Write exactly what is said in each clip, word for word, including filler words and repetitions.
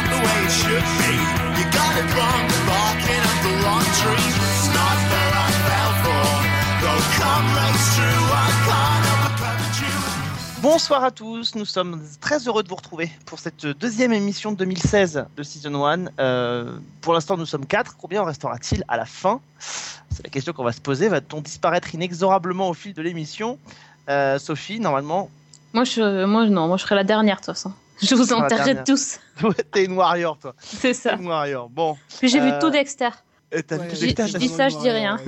not the way it should be. You got it wrong, barking up the wrong tree. It's not that I fell for, though come race true, I can't help but punish you. Bonsoir à tous, nous sommes très heureux de vous retrouver pour cette deuxième émission de deux mille seize de Season un. Euh, pour l'instant, nous sommes quatre. Combien en restera-t-il à la fin ? C'est la question qu'on va se poser. Va-t-on disparaître inexorablement au fil de l'émission ? euh, Sophie, normalement... Moi, je, moi, non, moi, je serai la dernière, de toute façon. Je vous enterrerai tous. T'es une warrior, toi. C'est ça. T'es une warrior. Bon. Puis j'ai euh... vu tout Dexter. Et t'as ouais, vu Dexter, je dis ça, je dis rien.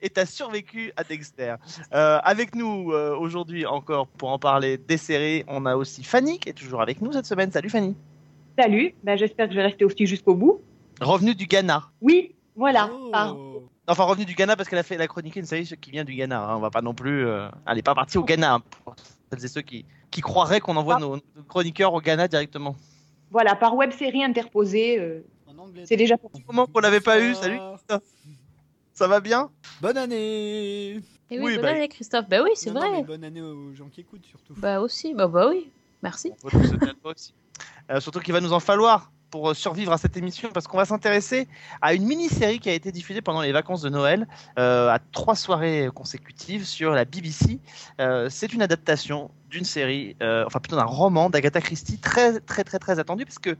Et t'as survécu à Dexter. Euh, avec nous euh, aujourd'hui encore pour en parler des séries, on a aussi Fanny qui est toujours avec nous cette semaine. Salut Fanny. Salut. Ben, j'espère que je vais rester aussi jusqu'au bout. Revenue du Ghana. Oui, voilà. Oh. Par... Enfin, revenue du Ghana parce qu'elle a fait la chronique une série qui vient du Ghana. Hein. On va pas non plus. Euh... Elle n'est pas partie au Ghana. Hein, pour celles et ceux qui, qui croiraient qu'on envoie ah. nos, nos chroniqueurs au Ghana directement. Voilà, par web série interposée. Euh... En anglais. C'est déjà pour un moment qu'on l'avait pas eu. Salut. Ça va bien ? Bonne année. Et oui, oui, bonne bah... année Christophe. Bah oui, c'est non, vrai. Non, bonne année aux gens qui écoutent surtout. Bah aussi, bah bah oui. Merci. On peut se dire toi aussi. Euh, surtout qu'il va nous en falloir pour survivre à cette émission, parce qu'on va s'intéresser à une mini-série qui a été diffusée pendant les vacances de Noël, euh, à trois soirées consécutives sur la B B C. Euh, c'est une adaptation d'une série, euh, enfin plutôt d'un roman d'Agatha Christie, très très très très attendu, parce que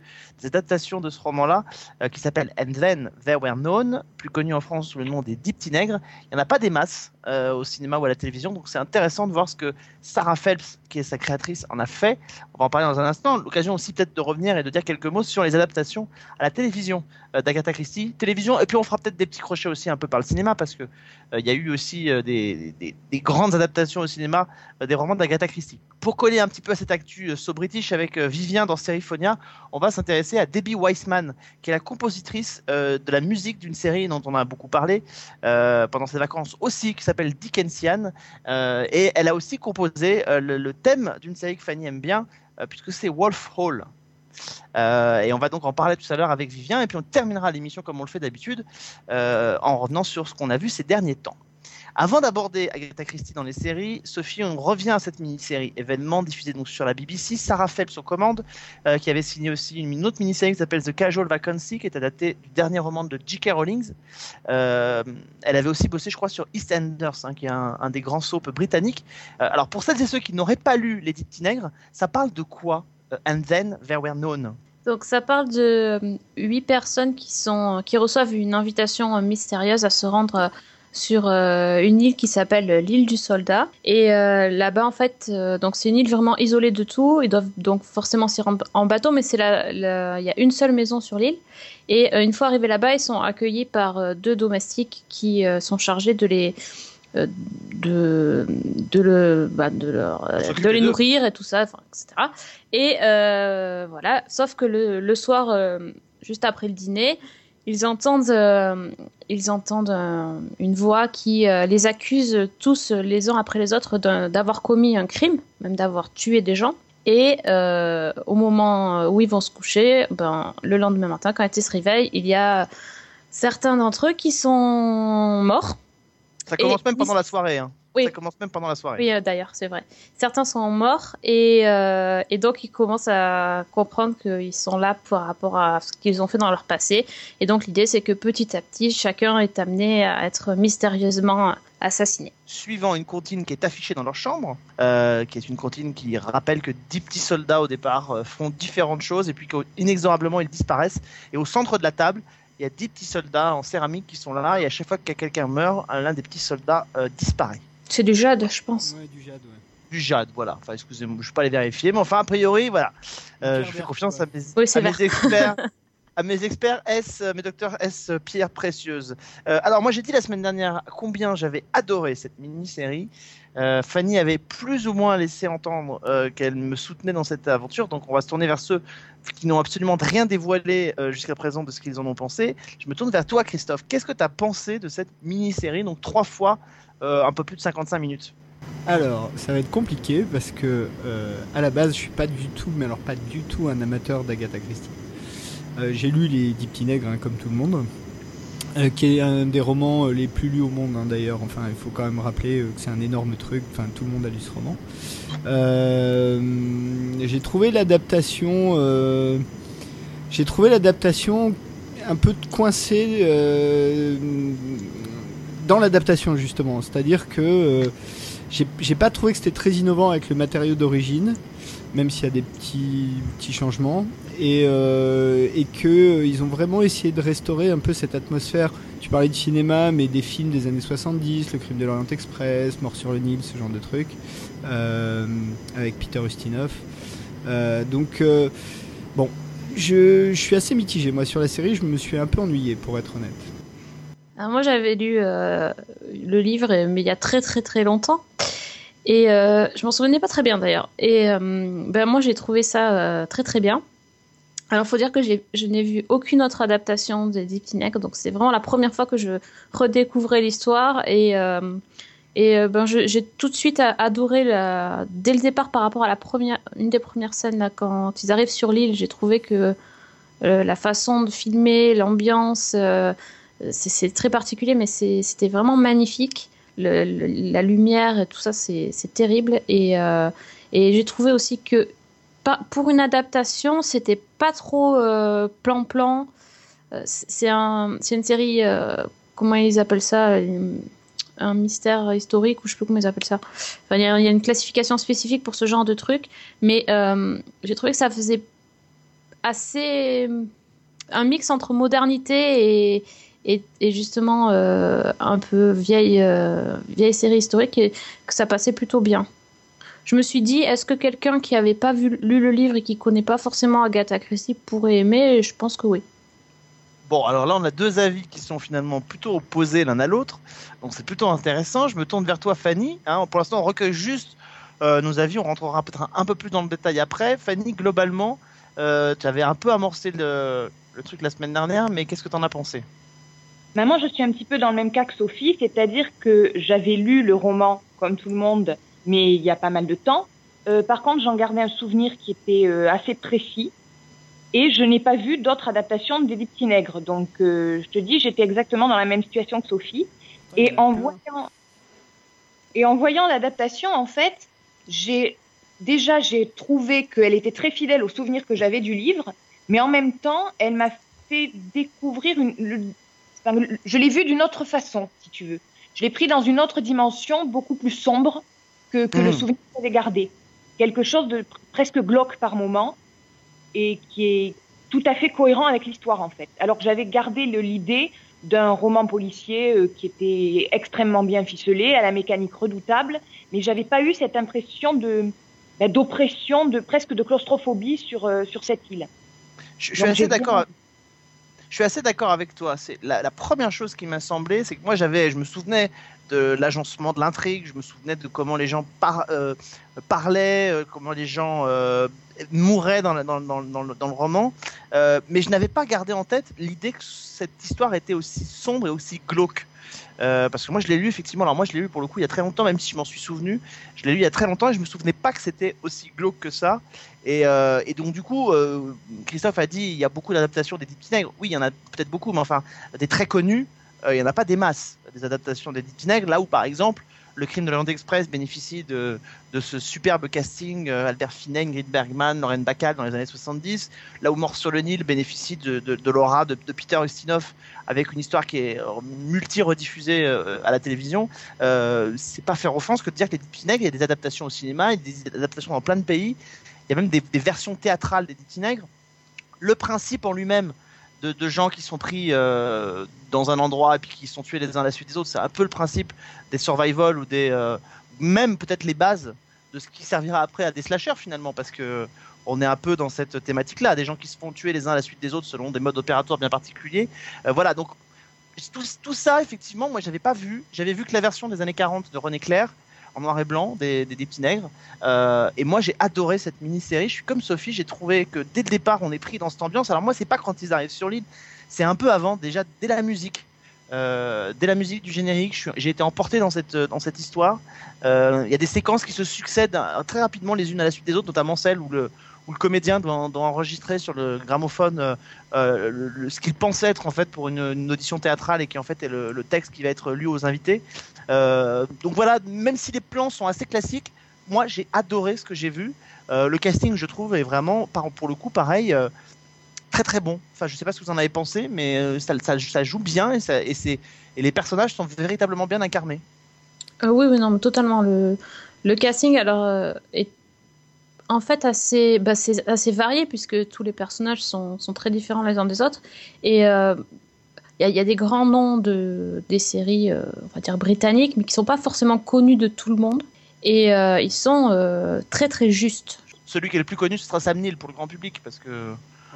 des adaptations de ce roman-là, euh, qui s'appelle And Then There Were None, plus connu en France sous le nom des Dix Petits Nègres, il n'y en a pas des masses euh, au cinéma ou à la télévision, donc c'est intéressant de voir ce que Sarah Phelps, qui est sa créatrice, en a fait. On va en parler dans un instant. L'occasion aussi peut-être de revenir et de dire quelques mots sur les adaptations à la télévision euh, d'Agatha Christie, télévision, et puis on fera peut-être des petits crochets aussi un peu par le cinéma, parce que il euh, y a eu aussi euh, des, des, des grandes adaptations au cinéma euh, des romans d'Agatha Christie. Pour coller un petit peu à cette actu euh, so british avec euh, Vivien dans Serifonia, on va s'intéresser à Debbie Wiseman, qui est la compositrice euh, de la musique d'une série dont on a beaucoup parlé euh, pendant ses vacances aussi, qui s'appelle Dickensian. Euh, et elle a aussi composé euh, le, le thème d'une série que Fanny aime bien, euh, puisque c'est Wolf Hall. Euh, et on va donc en parler tout à l'heure avec Vivien. Et puis on terminera l'émission comme on le fait d'habitude, euh, en revenant sur ce qu'on a vu ces derniers temps. Avant d'aborder Agatha Christie dans les séries, Sophie, on revient à cette mini-série événement diffusée donc sur la B B C. Sarah Phelps aux commandes, euh, qui avait signé aussi une, une autre mini-série qui s'appelle The Casual Vacancy, qui est adaptée du dernier roman de J K Rowling. Euh, elle avait aussi bossé, je crois, sur EastEnders, hein, qui est un, un des grands soaps britanniques. Euh, alors pour celles et ceux qui n'auraient pas lu Les Dix Petits Nègres, ça parle de quoi uh, And Then There Were None? Donc ça parle de huit euh, personnes qui sont qui reçoivent une invitation euh, mystérieuse à se rendre euh, sur euh, une île qui s'appelle l'île du soldat, et euh, là-bas en fait euh, donc c'est une île vraiment isolée de tout. Ils doivent donc forcément s'y rendre en bateau, mais c'est la, la, il y a une seule maison sur l'île, et euh, une fois arrivés là-bas, ils sont accueillis par euh, deux domestiques qui euh, sont chargés de les euh, de de le bah, de leur euh, de les nourrir et tout ça, enfin, et cetera. Et euh, voilà, sauf que le, le soir, euh, juste après le dîner, Ils entendent, euh, ils entendent euh, une voix qui euh, les accuse tous les uns après les autres d'avoir commis un crime, même d'avoir tué des gens. Et euh, au moment où ils vont se coucher, ben, le lendemain matin, quand ils se réveillent, il y a certains d'entre eux qui sont morts. Ça commence et même pendant ils... la soirée. Hein. Oui. Ça commence même pendant la soirée. Oui, euh, d'ailleurs, c'est vrai. Certains sont morts et, euh, et donc ils commencent à comprendre qu'ils sont là par rapport à ce qu'ils ont fait dans leur passé. Et donc l'idée, c'est que petit à petit, chacun est amené à être mystérieusement assassiné. Suivant une comptine qui est affichée dans leur chambre, euh, qui est une comptine qui rappelle que dix petits soldats au départ euh, font différentes choses et puis qu'inexorablement ils disparaissent. Et au centre de la table, il y a dix petits soldats en céramique qui sont là, et à chaque fois que quelqu'un meurt, l'un des petits soldats euh, disparaît. C'est du jade, je pense. Ouais, du jade, ouais. Du jade, voilà. Enfin, excusez-moi, je ne vais pas les vérifier, mais enfin, a priori, voilà. Euh, je fais confiance quoi. à mes, oui, à mes experts. À mes experts S, mes docteurs S, pierres précieuses. Euh, alors, moi, j'ai dit la semaine dernière combien j'avais adoré cette mini-série. Euh, Fanny avait plus ou moins laissé entendre euh, qu'elle me soutenait dans cette aventure, donc on va se tourner vers ceux qui n'ont absolument rien dévoilé euh, jusqu'à présent de ce qu'ils en ont pensé. Je me tourne vers toi, Christophe. Qu'est-ce que tu as pensé de cette mini-série, donc trois fois euh, un peu plus de cinquante-cinq minutes? Alors, ça va être compliqué parce que euh, à la base, je suis pas du tout, mais alors pas du tout un amateur d'Agatha Christie. Euh, j'ai lu Les Dix Petits Nègres, hein, comme tout le monde. Euh, qui est un des romans les plus lus au monde, hein, d'ailleurs. Enfin, il faut quand même rappeler euh, que c'est un énorme truc. Enfin, tout le monde a lu ce roman. Euh, j'ai trouvé l'adaptation euh, J'ai trouvé l'adaptation un peu coincée euh, dans l'adaptation, justement. C'est-à-dire que euh, j'ai, j'ai pas trouvé que c'était très innovant avec le matériau d'origine, même s'il y a des petits, petits changements, et, euh, et qu'ils ont vraiment essayé de restaurer un peu cette atmosphère. Tu parlais de cinéma, mais des films des années soixante-dix, Le Crime de l'Orient Express, Mort sur le Nil, ce genre de trucs, euh, avec Peter Ustinov. Euh, donc, euh, bon, je, je suis assez mitigé. Moi, sur la série, je me suis un peu ennuyé, pour être honnête. Alors moi, j'avais lu euh, le livre, mais il y a très très très longtemps. Et euh, je m'en souvenais pas très bien d'ailleurs. Et euh, ben moi j'ai trouvé ça euh, très très bien. Alors faut dire que j'ai, je n'ai vu aucune autre adaptation des Dix Petits Nègres, donc c'est vraiment la première fois que je redécouvrais l'histoire. Et euh, et ben je, j'ai tout de suite adoré la, dès le départ par rapport à la première, une des premières scènes là quand ils arrivent sur l'île, j'ai trouvé que euh, la façon de filmer, l'ambiance, euh, c'est, c'est très particulier, mais c'est, c'était vraiment magnifique. Le, le, la lumière, tout ça, c'est, c'est terrible. Et, euh, et j'ai trouvé aussi que pas, pour une adaptation, c'était pas trop euh, plan-plan. Euh, c'est, un, c'est une série, euh, comment ils appellent ça, un mystère historique, ou je sais plus comment ils appellent ça. Enfin, il y, y a une classification spécifique pour ce genre de truc. Mais euh, j'ai trouvé que ça faisait assez un mix entre modernité et Et, et justement euh, un peu vieille, euh, vieille série historique, et que ça passait plutôt bien. Je me suis dit, est-ce que quelqu'un qui n'avait pas vu, lu le livre et qui ne connaît pas forcément Agatha Christie pourrait aimer? Et je pense que oui. Bon, alors là, on a deux avis qui sont finalement plutôt opposés l'un à l'autre. Donc c'est plutôt intéressant. Je me tourne vers toi, Fanny. Hein, pour l'instant, on recueille juste euh, nos avis. On rentrera peut-être un, un peu plus dans le détail après. Fanny, globalement, euh, tu avais un peu amorcé le, le truc la semaine dernière, mais qu'est-ce que tu en as pensé? Bah moi, je suis un petit peu dans le même cas que Sophie, c'est-à-dire que j'avais lu le roman, comme tout le monde, mais il y a pas mal de temps. Euh, par contre, j'en gardais un souvenir qui était euh, assez précis, et je n'ai pas vu d'autres adaptations des Dix Petits Nègres. Donc, euh, je te dis, j'étais exactement dans la même situation que Sophie. Et en voyant, et en voyant l'adaptation, en fait, j'ai déjà j'ai trouvé qu'elle était très fidèle au souvenir que j'avais du livre, mais en même temps, elle m'a fait découvrir une... Le, Enfin, je l'ai vu d'une autre façon, si tu veux. Je l'ai pris dans une autre dimension, beaucoup plus sombre que, que mmh. le souvenir que j'avais gardé. Quelque chose de pr- presque glauque par moment, et qui est tout à fait cohérent avec l'histoire, en fait. Alors que j'avais gardé le, l'idée d'un roman policier euh, qui était extrêmement bien ficelé, à la mécanique redoutable, mais j'avais pas eu cette impression de, bah, d'oppression, de, presque de claustrophobie sur, euh, sur cette île. Je, je suis assez d'accord. Bien... Je suis assez d'accord avec toi. C'est la, la première chose qui m'a semblé, c'est que moi, j'avais, je me souvenais de l'agencement de l'intrigue, je me souvenais de comment les gens par, euh, parlaient, euh, comment les gens euh, mouraient dans, la, dans, dans, dans, le, dans le roman. Euh, mais je n'avais pas gardé en tête l'idée que cette histoire était aussi sombre et aussi glauque. Euh, parce que moi, je l'ai lu, effectivement. Alors moi, je l'ai lu pour le coup il y a très longtemps, même si je m'en suis souvenu. Je l'ai lu il y a très longtemps et je me souvenais pas que c'était aussi glauque que ça. Et, euh, et donc du coup, euh, Christophe a dit il y a beaucoup d'adaptations des Dix Petits Nègres. Oui, il y en a peut-être beaucoup, mais enfin des très connus, euh, il y en a pas des masses, des adaptations des Dix Petits Nègres. Là où par exemple, Le Crime de l'Orient Express bénéficie de, de ce superbe casting, euh, Albert Finney, Ingrid Bergman, Lauren Bacall dans les années soixante-dix. Là où Mort sur le Nil bénéficie de, de, de l'aura de, de Peter Ustinov, avec une histoire qui est multi-rediffusée euh, à la télévision. Euh, c'est pas faire offense que de dire que les Dix Petits Nègres, il y a des adaptations au cinéma, il y a des adaptations dans plein de pays. Il y a même des, des versions théâtrales des Dix Petits Nègres. Le principe en lui-même de, de gens qui sont pris euh, dans un endroit et puis qui sont tués les uns à la suite des autres, c'est un peu le principe des survival ou des euh, même peut-être les bases de ce qui servira après à des slashers finalement, parce que on est un peu dans cette thématique-là, des gens qui se font tuer les uns à la suite des autres selon des modes opératoires bien particuliers. Euh, voilà, donc tout, tout ça effectivement, moi j'avais pas vu, j'avais vu que la version des années quarante de René Clair, en noir et blanc, des, des, des Petits Nègres. Euh, et moi, j'ai adoré cette mini-série. Je suis comme Sophie, j'ai trouvé que dès le départ, on est pris dans cette ambiance. Alors moi, c'est pas quand ils arrivent sur l'île, c'est un peu avant, déjà, dès la musique. Euh, dès la musique du générique, je suis, j'ai été emporté dans cette, dans cette histoire. Euh, y a des séquences qui se succèdent très rapidement les unes à la suite des autres, notamment celle où le, où le comédien doit, doit enregistrer sur le gramophone euh, le, le, ce qu'il pensait être en fait pour une, une audition théâtrale et qui en fait est le, le texte qui va être lu aux invités. Euh, donc voilà, même si les plans sont assez classiques, moi j'ai adoré ce que j'ai vu. Euh, le casting, je trouve, est vraiment, pour le coup, pareil, euh, très très bon. Enfin, je sais pas ce que vous en avez pensé, mais euh, ça, ça, ça joue bien et, ça, et, c'est, et les personnages sont véritablement bien incarnés. Euh, oui, oui, non, mais totalement. Le, le casting, alors, euh, est en fait assez, bah, c'est assez varié puisque tous les personnages sont, sont très différents les uns des autres. Et euh, Il y, y a des grands noms de, des séries, euh, on va dire britanniques, mais qui ne sont pas forcément connus de tout le monde. Et euh, ils sont euh, très, très justes. Celui qui est le plus connu, ce sera Sam Neill pour le grand public. Parce que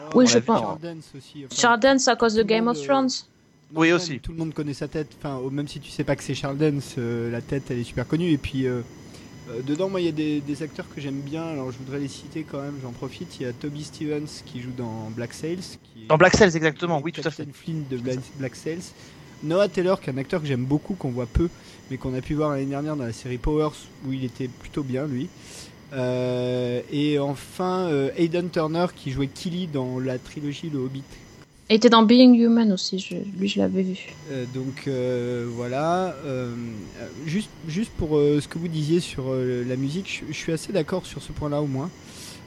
oh, oui, je pense. Charles Dance aussi. Enfin, Charles Dance à cause de Game of Thrones. Euh, oui, aussi. Tout le monde connaît sa tête. Enfin, même si tu ne sais pas que c'est Charles Dance, euh, la tête, elle est super connue. Et puis, euh, euh, dedans, moi, il y a des, des acteurs que j'aime bien. Alors, je voudrais les citer quand même, j'en profite. Il y a Toby Stevens qui joue dans Black Sails. Dans Black Sails, exactement, oui, tout à fait. Flynn de Black, Black Sails. Noah Taylor, qui est un acteur que j'aime beaucoup, qu'on voit peu, mais qu'on a pu voir l'année dernière dans la série Powers, où il était plutôt bien, lui. Euh, et enfin, euh, Aidan Turner, qui jouait Killy dans la trilogie Le Hobbit. Il était dans Being Human aussi, je, lui, je l'avais vu. Euh, donc, euh, voilà. Euh, juste, juste pour euh, ce que vous disiez sur euh, la musique, je, je suis assez d'accord sur ce point-là, au moins.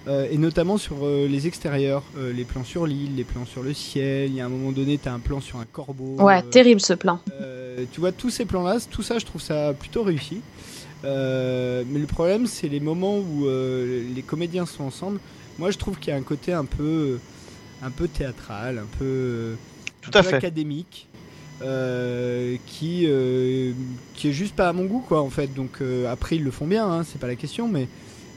Euh, et notamment sur euh, les extérieurs, euh, les plans sur l'île, les plans sur le ciel. Il y a un moment donné, tu as un plan sur un corbeau. Ouais, euh, terrible ce plan. Euh, tu vois, tous ces plans-là, tout ça, je trouve ça plutôt réussi. Euh, mais le problème, c'est les moments où euh, les comédiens sont ensemble. Moi, je trouve qu'il y a un côté un peu, un peu théâtral, un peu, tout un à peu fait. académique, euh, qui, euh, qui est juste pas à mon goût, quoi, en fait. Donc, euh, après, ils le font bien, hein, c'est pas la question, mais.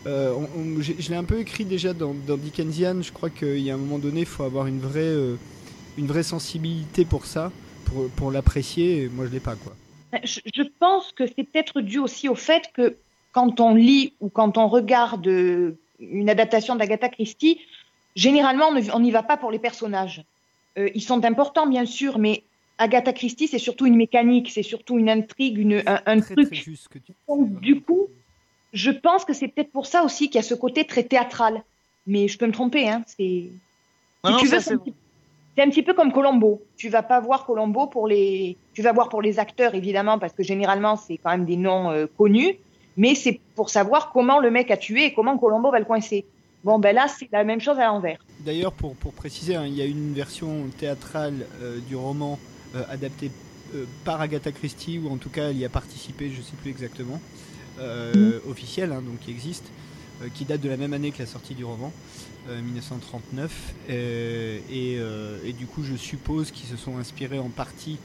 Euh, on, on, je, je l'ai un peu écrit déjà dans, dans Dickensian. Je crois qu'il y a un moment donné, il faut avoir une vraie, euh, une vraie sensibilité pour ça, pour, pour l'apprécier. Et moi, je l'ai pas, quoi. Je, je pense que c'est peut-être dû aussi au fait que quand on lit ou quand on regarde une adaptation d'Agatha Christie, généralement, on n'y va pas pour les personnages. Euh, ils sont importants, bien sûr, mais Agatha Christie, c'est surtout une mécanique, c'est surtout une intrigue, une, un, un très, truc. Très juste que tu... Donc, du coup. Je pense que c'est peut-être pour ça aussi qu'il y a ce côté très théâtral. Mais je peux me tromper, hein. C'est... Non, si tu non, veux, ça, c'est, un petit... c'est un petit peu comme Columbo. Tu vas pas voir Columbo pour les... Tu vas voir pour les acteurs, évidemment, parce que généralement, c'est quand même des noms euh, connus. Mais c'est pour savoir comment le mec a tué et comment Columbo va le coincer. Bon, ben là, c'est la même chose à l'envers. D'ailleurs, pour, pour préciser, hein, il y a une version théâtrale euh, du roman euh, adaptée euh, par Agatha Christie, ou en tout cas, elle y a participé, je ne sais plus exactement. Euh, mmh. officielle, hein, donc qui existe, euh, qui date de la même année que la sortie du roman, euh, dix-neuf cent trente-neuf, euh, et, euh, et du coup je suppose qu'ils se sont inspirés en partie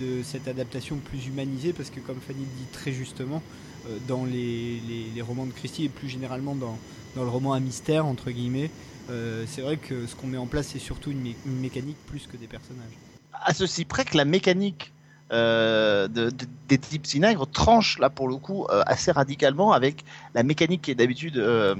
de cette adaptation plus humanisée, parce que comme Fanny dit très justement, euh, dans les, les, les romans de Christie et plus généralement dans, dans le roman à mystère entre guillemets, euh, c'est vrai que ce qu'on met en place c'est surtout une, mé- une mécanique plus que des personnages. À ceci près que la mécanique Euh, de, de, des Dix Petits Nègres tranche là pour le coup euh, assez radicalement avec la mécanique qui est d'habitude euh,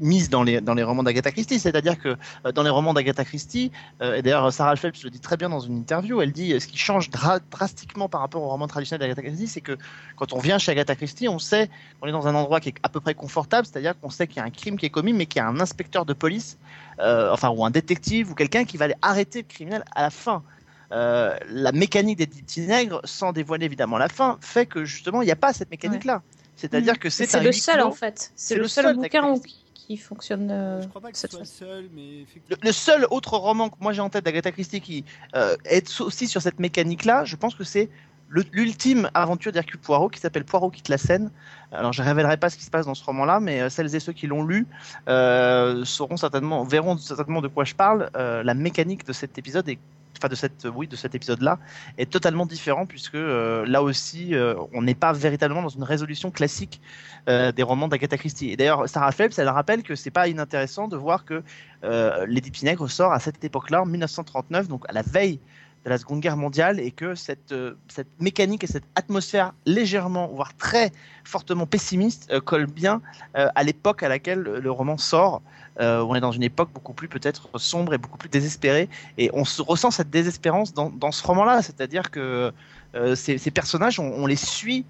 mise dans les, dans les romans d'Agatha Christie, c'est-à-dire que euh, dans les romans d'Agatha Christie, euh, et d'ailleurs Sarah Phelps le dit très bien dans une interview, elle dit euh, ce qui change dra- drastiquement par rapport aux romans traditionnels d'Agatha Christie, c'est que quand on vient chez Agatha Christie, on sait qu'on est dans un endroit qui est à peu près confortable, c'est-à-dire qu'on sait qu'il y a un crime qui est commis mais qu'il y a un inspecteur de police, euh, enfin ou un détective ou quelqu'un qui va aller arrêter le criminel à la fin. Euh, la mécanique des Petits Nègres, sans dévoiler évidemment la fin, fait que justement il n'y a pas cette mécanique-là. Ouais. C'est-à-dire mmh. que c'est, c'est un le seul en fait. C'est, c'est le seul, seul bouquin qui, qui fonctionne. Euh, Je crois pas que ce soit le seul, mais effectivement... le, le seul autre roman que moi j'ai en tête d'Agatha Christie qui euh, est aussi sur cette mécanique-là, je pense que c'est le, l'ultime aventure d'Hercule Poirot qui s'appelle Poirot quitte la scène. Alors je ne révélerai pas ce qui se passe dans ce roman-là, mais euh, celles et ceux qui l'ont lu euh, sauront certainement, verront certainement de quoi je parle. Euh, la mécanique de cet épisode est Enfin de cette, oui, de cet épisode-là est totalement différent puisque euh, là aussi euh, on n'est pas véritablement dans une résolution classique euh, des romans d'Agatha Christie. Et d'ailleurs Sarah Phelps, elle rappelle que c'est pas inintéressant de voir que euh, Les Petits Nègres sort à cette époque-là en dix-neuf cent trente-neuf, donc à la veille de la Seconde Guerre mondiale, et que cette, euh, cette mécanique et cette atmosphère légèrement, voire très fortement pessimiste, euh, colle bien euh, à l'époque à laquelle le roman sort. Euh, on est dans une époque beaucoup plus peut-être sombre et beaucoup plus désespérée, et on se ressent cette désespérance dans, dans ce roman-là, c'est-à-dire que euh, ces, ces personnages, on, on les suit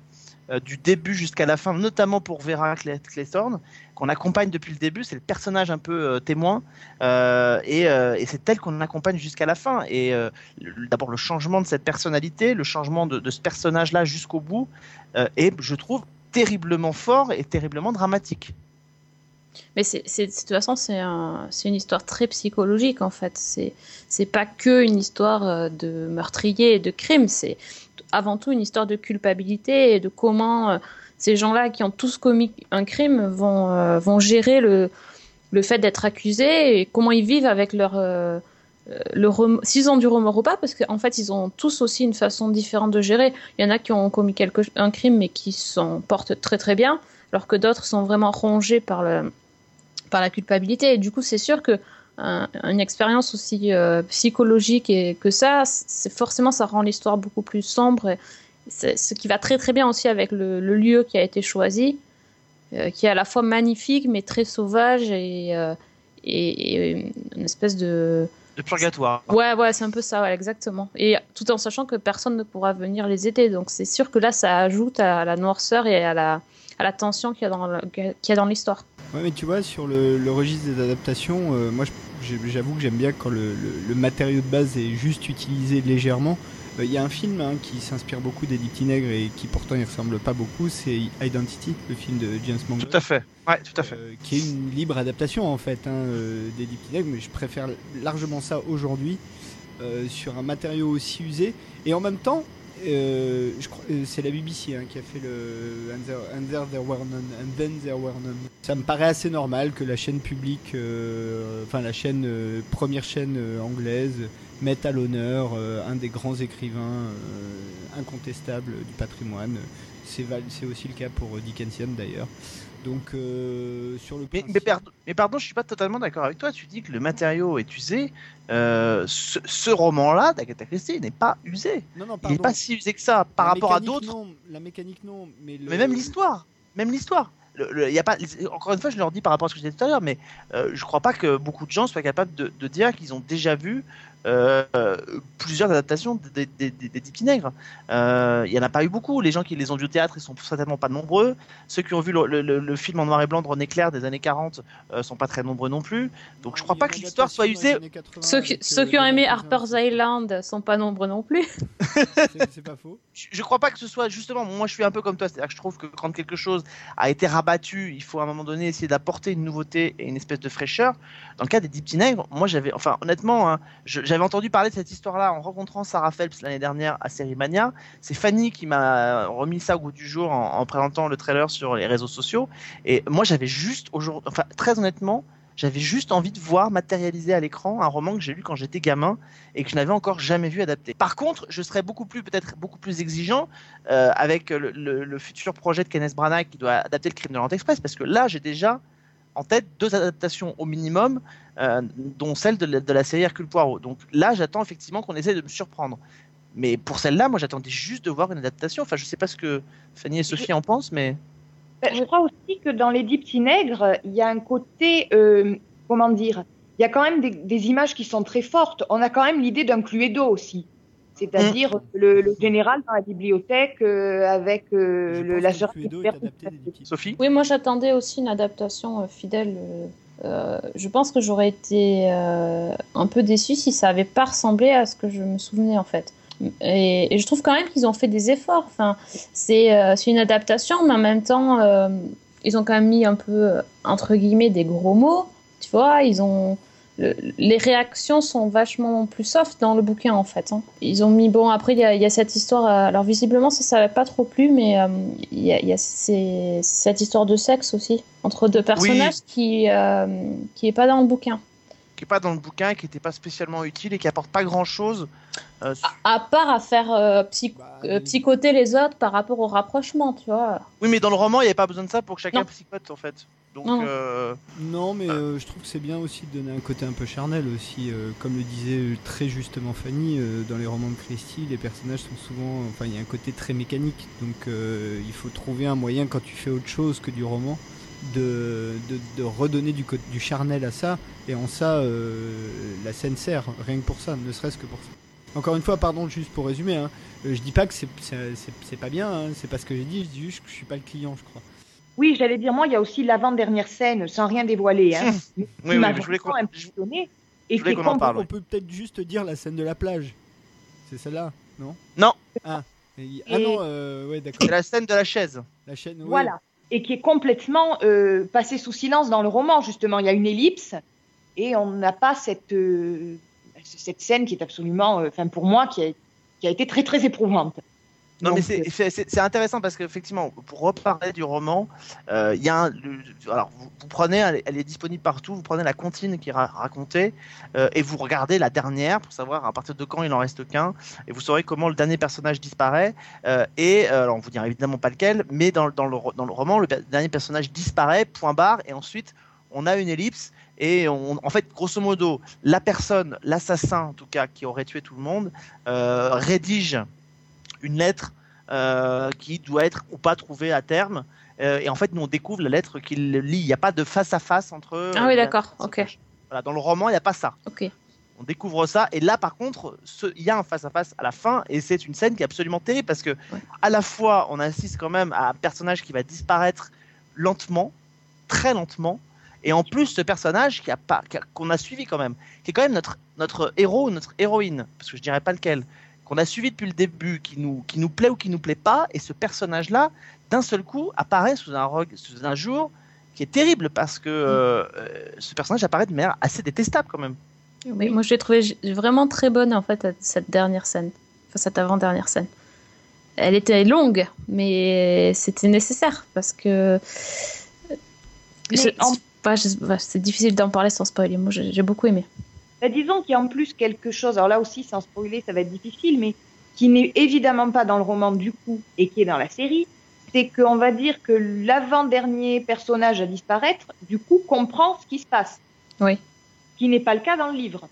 euh, du début jusqu'à la fin, notamment pour Vera Claythorne, qu'on accompagne depuis le début, c'est le personnage un peu euh, témoin, euh, et, euh, et c'est elle qu'on accompagne jusqu'à la fin. Et euh, le, d'abord le changement de cette personnalité, le changement de, de ce personnage-là jusqu'au bout, euh, est, je trouve, terriblement fort et terriblement dramatique. Mais c'est, c'est, de toute façon, c'est, un, c'est une histoire très psychologique, en fait. C'est, c'est pas qu'une histoire de meurtrier et de crime, c'est avant tout une histoire de culpabilité et de comment euh, ces gens-là qui ont tous commis un crime vont, euh, vont gérer le, le fait d'être accusés et comment ils vivent avec leur... Euh, Le rem... s'ils ont du remords ou pas, parce qu'en fait ils ont tous aussi une façon différente de gérer. Il y en a qui ont commis quelque... un crime mais qui s'en portent très très bien, alors que d'autres sont vraiment rongés par, le... par la culpabilité. Et du coup c'est sûr que un... une expérience aussi euh, psychologique et que ça, c'est... forcément ça rend l'histoire beaucoup plus sombre, et c'est... ce qui va très très bien aussi avec le, le lieu qui a été choisi, euh, qui est à la fois magnifique mais très sauvage et, euh... et... et une espèce de Le purgatoire. Ouais, ouais, c'est un peu ça, ouais, exactement. Et tout en sachant que personne ne pourra venir les aider. Donc c'est sûr que là, ça ajoute à la noirceur et à la, à la tension qu'il y a dans la, qu'il y a dans l'histoire. Ouais, mais tu vois, sur le, le registre des adaptations, euh, moi, je, j'avoue que j'aime bien quand le, le, le matériau de base est juste utilisé légèrement. Il euh, y a un film hein, qui s'inspire beaucoup des Dix Petits Nègres et qui pourtant ne ressemble pas beaucoup, c'est Identity, le film de James Mangold. Tout à fait, ouais, tout à fait. Euh, qui est une libre adaptation en fait hein, euh, des Dix Petits Nègres, mais je préfère largement ça aujourd'hui euh, sur un matériau aussi usé. Et en même temps, euh, je crois, euh, c'est la B B C hein, qui a fait le And, there, and, there, there were none, and Then There Were None. Ça me paraît assez normal que la chaîne publique, euh, enfin la chaîne, euh, première chaîne euh, anglaise, mettent à l'honneur euh, un des grands écrivains euh, incontestables du patrimoine. C'est, c'est aussi le cas pour euh, Dickensian d'ailleurs. Donc euh, sur le principe... mais, mais, pardon, mais pardon, je suis pas totalement d'accord avec toi. Tu dis que le matériau est usé. Euh, ce, ce roman-là d'Agatha Christie n'est pas usé. Non, non, il n'est pas si usé que ça par la rapport à d'autres. Non, la mécanique non, mais, le... mais même l'histoire, même l'histoire. Le, le, y a pas, encore une fois, je leur dis par rapport à ce que je disais tout à l'heure, mais euh, je crois pas que beaucoup de gens soient capables de, de dire qu'ils ont déjà vu euh, plusieurs adaptations des des des, des Dix Petits Nègres. Il euh, y en a pas eu beaucoup. Les gens qui les ont vus au théâtre, ils sont certainement pas nombreux. Ceux qui ont vu le, le, le film en noir et blanc de René Clair des années quarante euh, sont pas très nombreux non plus. Donc je crois pas que l'histoire soit usée. Ceux qui, ceux qui ont aimé Harper's Island sont pas nombreux non plus. c'est, c'est pas faux. Je, je crois pas que ce soit justement. Moi, je suis un peu comme toi. C'est-à-dire que je trouve que quand quelque chose a été rabattu battu, il faut à un moment donné essayer d'apporter une nouveauté et une espèce de fraîcheur. Dans le cas des Dix Petits Nègres, moi j'avais, enfin honnêtement, hein, je, j'avais entendu parler de cette histoire-là en rencontrant Sarah Phelps l'année dernière à Sérimania. C'est Fanny qui m'a remis ça au goût du jour en, en présentant le trailer sur les réseaux sociaux. Et moi j'avais juste, aujourd'hui, enfin très honnêtement, j'avais juste envie de voir matérialiser à l'écran un roman que j'ai lu quand j'étais gamin et que je n'avais encore jamais vu adapté. Par contre, je serais beaucoup plus, peut-être beaucoup plus exigeant euh, avec le, le, le futur projet de Kenneth Branagh qui doit adapter le Crime de l'Orient Express, parce que là, j'ai déjà en tête deux adaptations au minimum, euh, dont celle de la, de la série Hercule Poirot. Donc là, j'attends effectivement qu'on essaie de me surprendre. Mais pour celle-là, moi, j'attendais juste de voir une adaptation. Enfin, je ne sais pas ce que Fanny et Sophie en pensent, mais... Je crois aussi que dans les Dix Petits Nègres, il y a un côté, euh, comment dire, il y a quand même des, des images qui sont très fortes. On a quand même l'idée d'un Cluedo aussi, c'est-à-dire le, le général dans la bibliothèque euh, avec euh, le, la sœur qui perd. Sophie ? Oui, moi j'attendais aussi une adaptation euh, fidèle. Euh, je pense que j'aurais été euh, un peu déçue si ça n'avait pas ressemblé à ce que je me souvenais en fait. Et, et je trouve quand même qu'ils ont fait des efforts. Enfin, c'est, euh, c'est une adaptation, mais en même temps, euh, ils ont quand même mis un peu, entre guillemets, des gros mots. Tu vois, ils ont... Le, les réactions sont vachement plus soft dans le bouquin, en fait. Hein. Ils ont mis... Bon, après, il y, y a cette histoire... Alors, visiblement, ça, ça n'avait pas trop plu, mais il euh, y, y a ces, cette histoire de sexe aussi, entre deux personnages, oui. qui, euh, qui est pas dans le bouquin. Qui n'est pas dans le bouquin, qui n'était pas spécialement utile et qui n'apporte pas grand-chose. Euh, à, à part à faire euh, psych- bah, euh, psychoter les autres par rapport au rapprochement, tu vois. Oui, mais dans le roman, il n'y avait pas besoin de ça pour que chacun non. psychote, en fait. Donc, non. Euh... non, mais euh, je trouve que c'est bien aussi de donner un côté un peu charnel aussi. Euh, comme le disait très justement Fanny, euh, dans les romans de Christie, les personnages sont souvent... Enfin, il y a un côté très mécanique. Donc, euh, il faut trouver un moyen, quand tu fais autre chose que du roman, de, de, de redonner du, du charnel à ça. Et en ça, euh, la scène sert, rien que pour ça, ne serait-ce que pour ça. Encore une fois, pardon, juste pour résumer, hein, je dis pas que c'est, c'est, c'est, c'est pas bien, hein, c'est pas ce que j'ai dit, je dis juste que je suis pas le client, je crois. Oui, j'allais dire, moi, il y a aussi l'avant-dernière scène, sans rien dévoiler. Hein, oui, oui, mais je voulais qu'on en parle. On peut peut-être juste dire la scène de la plage. C'est celle-là, non ? Non. Ah, et... ah non, euh, ouais, d'accord. C'est la scène de la chaise. La chaîne, oui. Voilà. et qui est complètement euh, passé sous silence dans le roman, justement. Il y a une ellipse et on n'a pas cette, euh, cette scène qui est absolument, enfin euh, pour moi, qui a, qui a été très, très éprouvante. Non, donc, mais c'est, c'est, c'est, c'est intéressant parce qu'effectivement, pour reparler du roman, il euh, y a un, alors vous, vous prenez, elle, elle est disponible partout, vous prenez la comptine qui est ra- racontée euh, et vous regardez la dernière pour savoir à partir de quand il n'en reste qu'un et vous saurez comment le dernier personnage disparaît euh, et, euh, alors on ne vous dira évidemment pas lequel, mais dans, dans, le, dans le roman, le dernier personnage disparaît, point barre, et ensuite on a une ellipse. Et on, en fait, grosso modo, la personne, l'assassin en tout cas, qui aurait tué tout le monde, euh, rédige une lettre euh, qui doit être ou pas trouvée à terme. Euh, et en fait, nous, on découvre la lettre qu'il lit. Il n'y a pas de face-à-face entre... Euh, ah oui, d'accord, ok. Voilà, dans le roman, il n'y a pas ça. Ok. On découvre ça. Et là, par contre, il y a un face-à-face à la fin. Et c'est une scène qui est absolument terrible parce que ouais. à la fois, on assiste quand même à un personnage qui va disparaître lentement, très lentement. Et en plus, ce personnage qui a pas, qui a, qu'on a suivi quand même, qui est quand même notre, notre héros, notre héroïne, parce que je ne dirais pas lequel, qu'on a suivi depuis le début, qui nous, qui nous plaît ou qui ne nous plaît pas, et ce personnage-là, d'un seul coup, apparaît sous un, sous un jour qui est terrible, parce que euh, ce personnage apparaît de manière assez détestable quand même. Oui, moi je l'ai trouvé vraiment très bonne en fait, cette dernière scène, enfin cette avant-dernière scène. Elle était longue, mais c'était nécessaire, parce que... Je... En... Bah, je, bah, c'est difficile d'en parler sans spoiler. Moi, j'ai, j'ai beaucoup aimé. Bah, disons qu'il y a en plus quelque chose, alors là aussi, sans spoiler, ça va être difficile, mais qui n'est évidemment pas dans le roman du coup et qui est dans la série, c'est qu'on va dire que l'avant-dernier personnage à disparaître, du coup, comprend ce qui se passe. Oui. Qui n'est pas le cas dans le livre.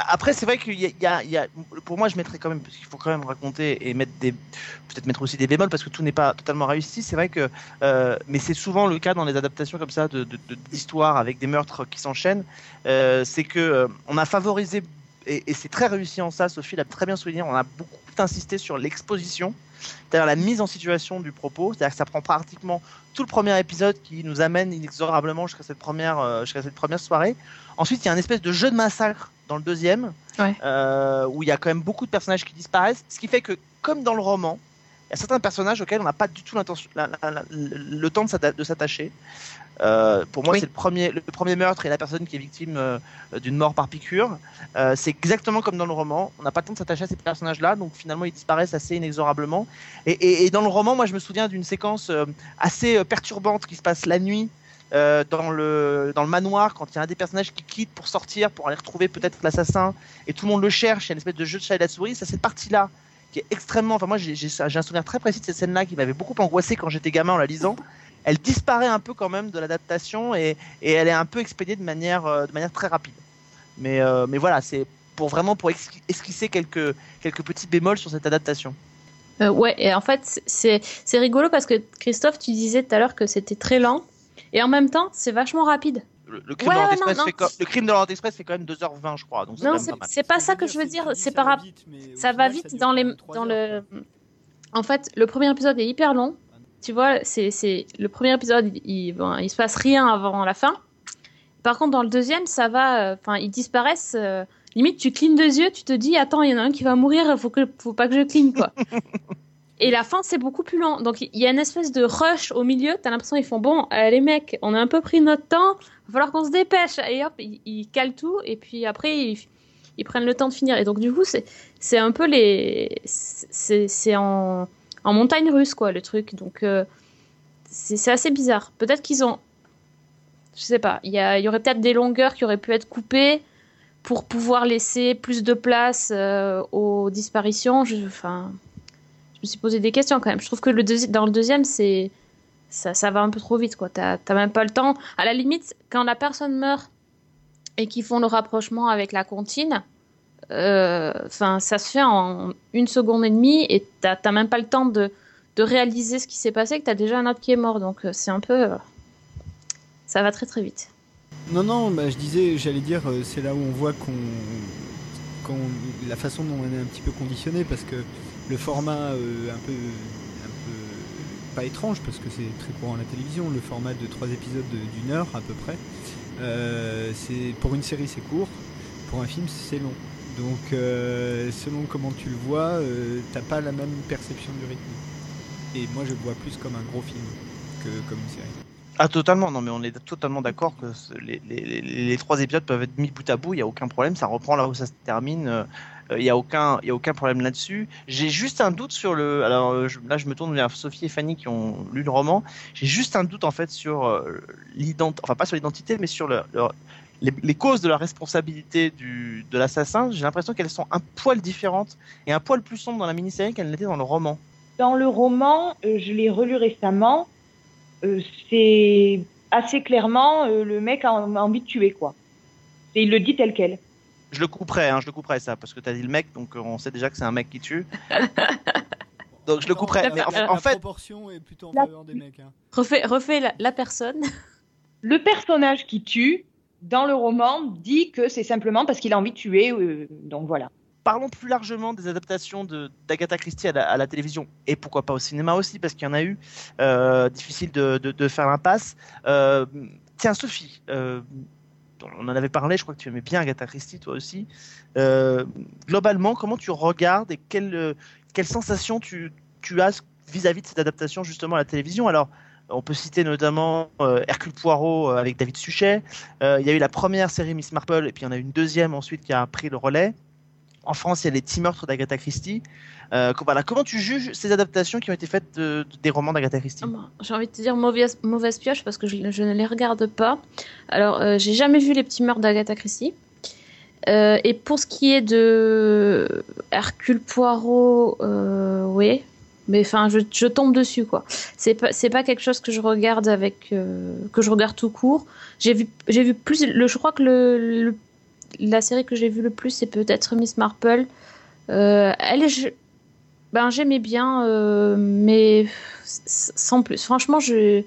Après, c'est vrai qu'il y a, il y a, il y a pour moi, je mettrais quand même, parce qu'il faut quand même raconter et mettre des, peut-être mettre aussi des bémols, parce que tout n'est pas totalement réussi. C'est vrai que, euh, mais c'est souvent le cas dans les adaptations comme ça de, de, de d'histoires avec des meurtres qui s'enchaînent. Euh, c'est que euh, on a favorisé et, et c'est très réussi en ça. Sophie l'a très bien souligné. On a beaucoup insisté sur l'exposition, c'est-à-dire la mise en situation du propos. C'est-à-dire que ça prend pratiquement tout le premier épisode qui nous amène inexorablement jusqu'à cette première, euh, jusqu'à cette première soirée. Ensuite, il y a une espèce de jeu de massacre dans le deuxième, ouais. euh, où il y a quand même beaucoup de personnages qui disparaissent, ce qui fait que, comme dans le roman, il y a certains personnages auxquels on n'a pas du tout l'intention, la, la, la, le temps de s'attacher. Euh, pour moi, oui. c'est le premier, le premier meurtre et la personne qui est victime euh, d'une mort par piqûre. Euh, c'est exactement comme dans le roman. On n'a pas le temps de s'attacher à ces personnages-là, donc finalement, ils disparaissent assez inexorablement. Et, et, et dans le roman, moi, je me souviens d'une séquence euh, assez perturbante qui se passe la nuit, Euh, dans le dans le manoir, quand il y a un des personnages qui quitte pour sortir pour aller retrouver peut-être l'assassin et tout le monde le cherche, il y a une espèce de jeu de chat et de la souris. Ça, cette partie là qui est extrêmement, enfin moi j'ai, j'ai un souvenir très précis de cette scène là qui m'avait beaucoup angoissé quand j'étais gamin en la lisant. Elle disparaît un peu quand même de l'adaptation et, et elle est un peu expédiée de manière euh, de manière très rapide, mais euh, mais voilà, c'est pour vraiment pour esquisser quelques quelques petits bémols sur cette adaptation. Euh, ouais, et en fait c'est c'est rigolo parce que Christophe, tu disais tout à l'heure que c'était très lent. Et en même temps, c'est vachement rapide. Le, le, crime, ouais, de non, non. Quand, le crime de l'Orient Express fait quand même deux heures vingt, je crois. Donc c'est non, c'est, pas, c'est pas ça que je veux dire. C'est par rapport, ça va vite dans les, dans le. En fait, le premier épisode est hyper long. Tu vois, c'est, c'est le premier épisode, il, bon, il se passe rien avant la fin. Par contre, dans le deuxième, ça va. Enfin, euh, ils disparaissent. Euh, limite, tu clignes deux yeux, tu te dis, attends, il y en a un qui va mourir. Faut que, faut pas que je cligne, quoi. Et la fin, c'est beaucoup plus lent. Donc, il y a une espèce de rush au milieu. T'as l'impression qu'ils font « Bon, euh, les mecs, on a un peu pris notre temps. Il va falloir qu'on se dépêche. » Et hop, ils, ils calent tout. Et puis après, ils, ils prennent le temps de finir. Et donc, du coup, c'est, c'est un peu les... C'est, c'est en, en montagne russe, quoi, le truc. Donc, euh, c'est, c'est assez bizarre. Peut-être qu'ils ont... Je sais pas. Il y, y aurait peut-être des longueurs qui auraient pu être coupées pour pouvoir laisser plus de place euh, aux disparitions. Je, enfin... Je me suis posé des questions quand même. Je trouve que le deuxi- dans le deuxième, c'est... Ça, ça va un peu trop vite, quoi. T'as, t'as même pas le temps. À la limite, quand la personne meurt et qu'ils font le rapprochement avec la comptine, euh, ça se fait en une seconde et demie et t'as, t'as même pas le temps de, de réaliser ce qui s'est passé, que t'as déjà un autre qui est mort. Donc c'est un peu... Euh, ça va très très vite. Non, non, bah, je disais, j'allais dire, c'est là où on voit qu'on... qu'on la façon dont on est un petit peu conditionné, parce que le format euh, un, peu, un peu pas étrange parce que c'est très courant à la télévision, le format de trois épisodes de, d'une heure à peu près, euh, c'est, pour une série c'est court, pour un film c'est long, donc euh, selon comment tu le vois, euh, t'as pas la même perception du rythme, et moi je le vois plus comme un gros film que comme une série. Ah totalement, non mais on est totalement d'accord que les, les, les trois épisodes peuvent être mis bout à bout, il n'y a aucun problème, ça reprend là où ça se termine, il euh, n'y a, a aucun problème là-dessus. J'ai juste un doute sur le... Alors je, là je me tourne vers Sophie et Fanny qui ont lu le roman, j'ai juste un doute en fait sur euh, l'identité, enfin pas sur l'identité mais sur le, le, les, les causes de la responsabilité du, de l'assassin, j'ai l'impression qu'elles sont un poil différentes et un poil plus sombres dans la mini-série qu'elles l'étaient dans le roman. Dans le roman, euh, je l'ai relu récemment, Euh, c'est assez clairement euh, le mec a envie de tuer quoi. Et il le dit tel quel. Je le couperai, hein, je le couperai ça parce que t'as dit le mec, donc euh, on sait déjà que c'est un mec qui tue. Donc je le couperai. Mais en, la, en fait, la proportion est plutôt en faveur des mecs. Hein. Refais, refais la, la personne. Le personnage qui tue dans le roman dit que c'est simplement parce qu'il a envie de tuer, euh, donc voilà. Parlons plus largement des adaptations de, d'Agatha Christie à la, à la télévision et pourquoi pas au cinéma aussi parce qu'il y en a eu. Euh, difficile de, de, de faire l'impasse. Euh, tiens Sophie, euh, on en avait parlé, je crois que tu aimais bien Agatha Christie toi aussi. Euh, globalement, comment tu regardes et quelles quelle sensations tu, tu as vis-à-vis de cette adaptation justement à la télévision ? Alors, on peut citer notamment euh, Hercule Poirot euh, avec David Suchet. Euh, il y a eu la première série Miss Marple et puis il y en a eu une deuxième ensuite qui a pris le relais. En France, il y a Les Petits Meurtres d'Agatha Christie. Euh, voilà. Comment tu juges ces adaptations qui ont été faites de, de, des romans d'Agatha Christie ? J'ai envie de te dire mauvaise, mauvaise pioche parce que je, je ne les regarde pas. Alors, euh, j'ai jamais vu Les Petits Meurtres d'Agatha Christie. Euh, et pour ce qui est de Hercule Poirot, euh, oui. Mais enfin, je, je tombe dessus, quoi. C'est pas, c'est pas quelque chose que je regarde avec, euh, que je regarde tout court. J'ai vu, j'ai vu plus. Le, je crois que le, le la série que j'ai vue le plus, c'est peut-être Miss Marple. Euh, elle est, je... ben j'aimais bien, euh, mais sans plus. Franchement, je,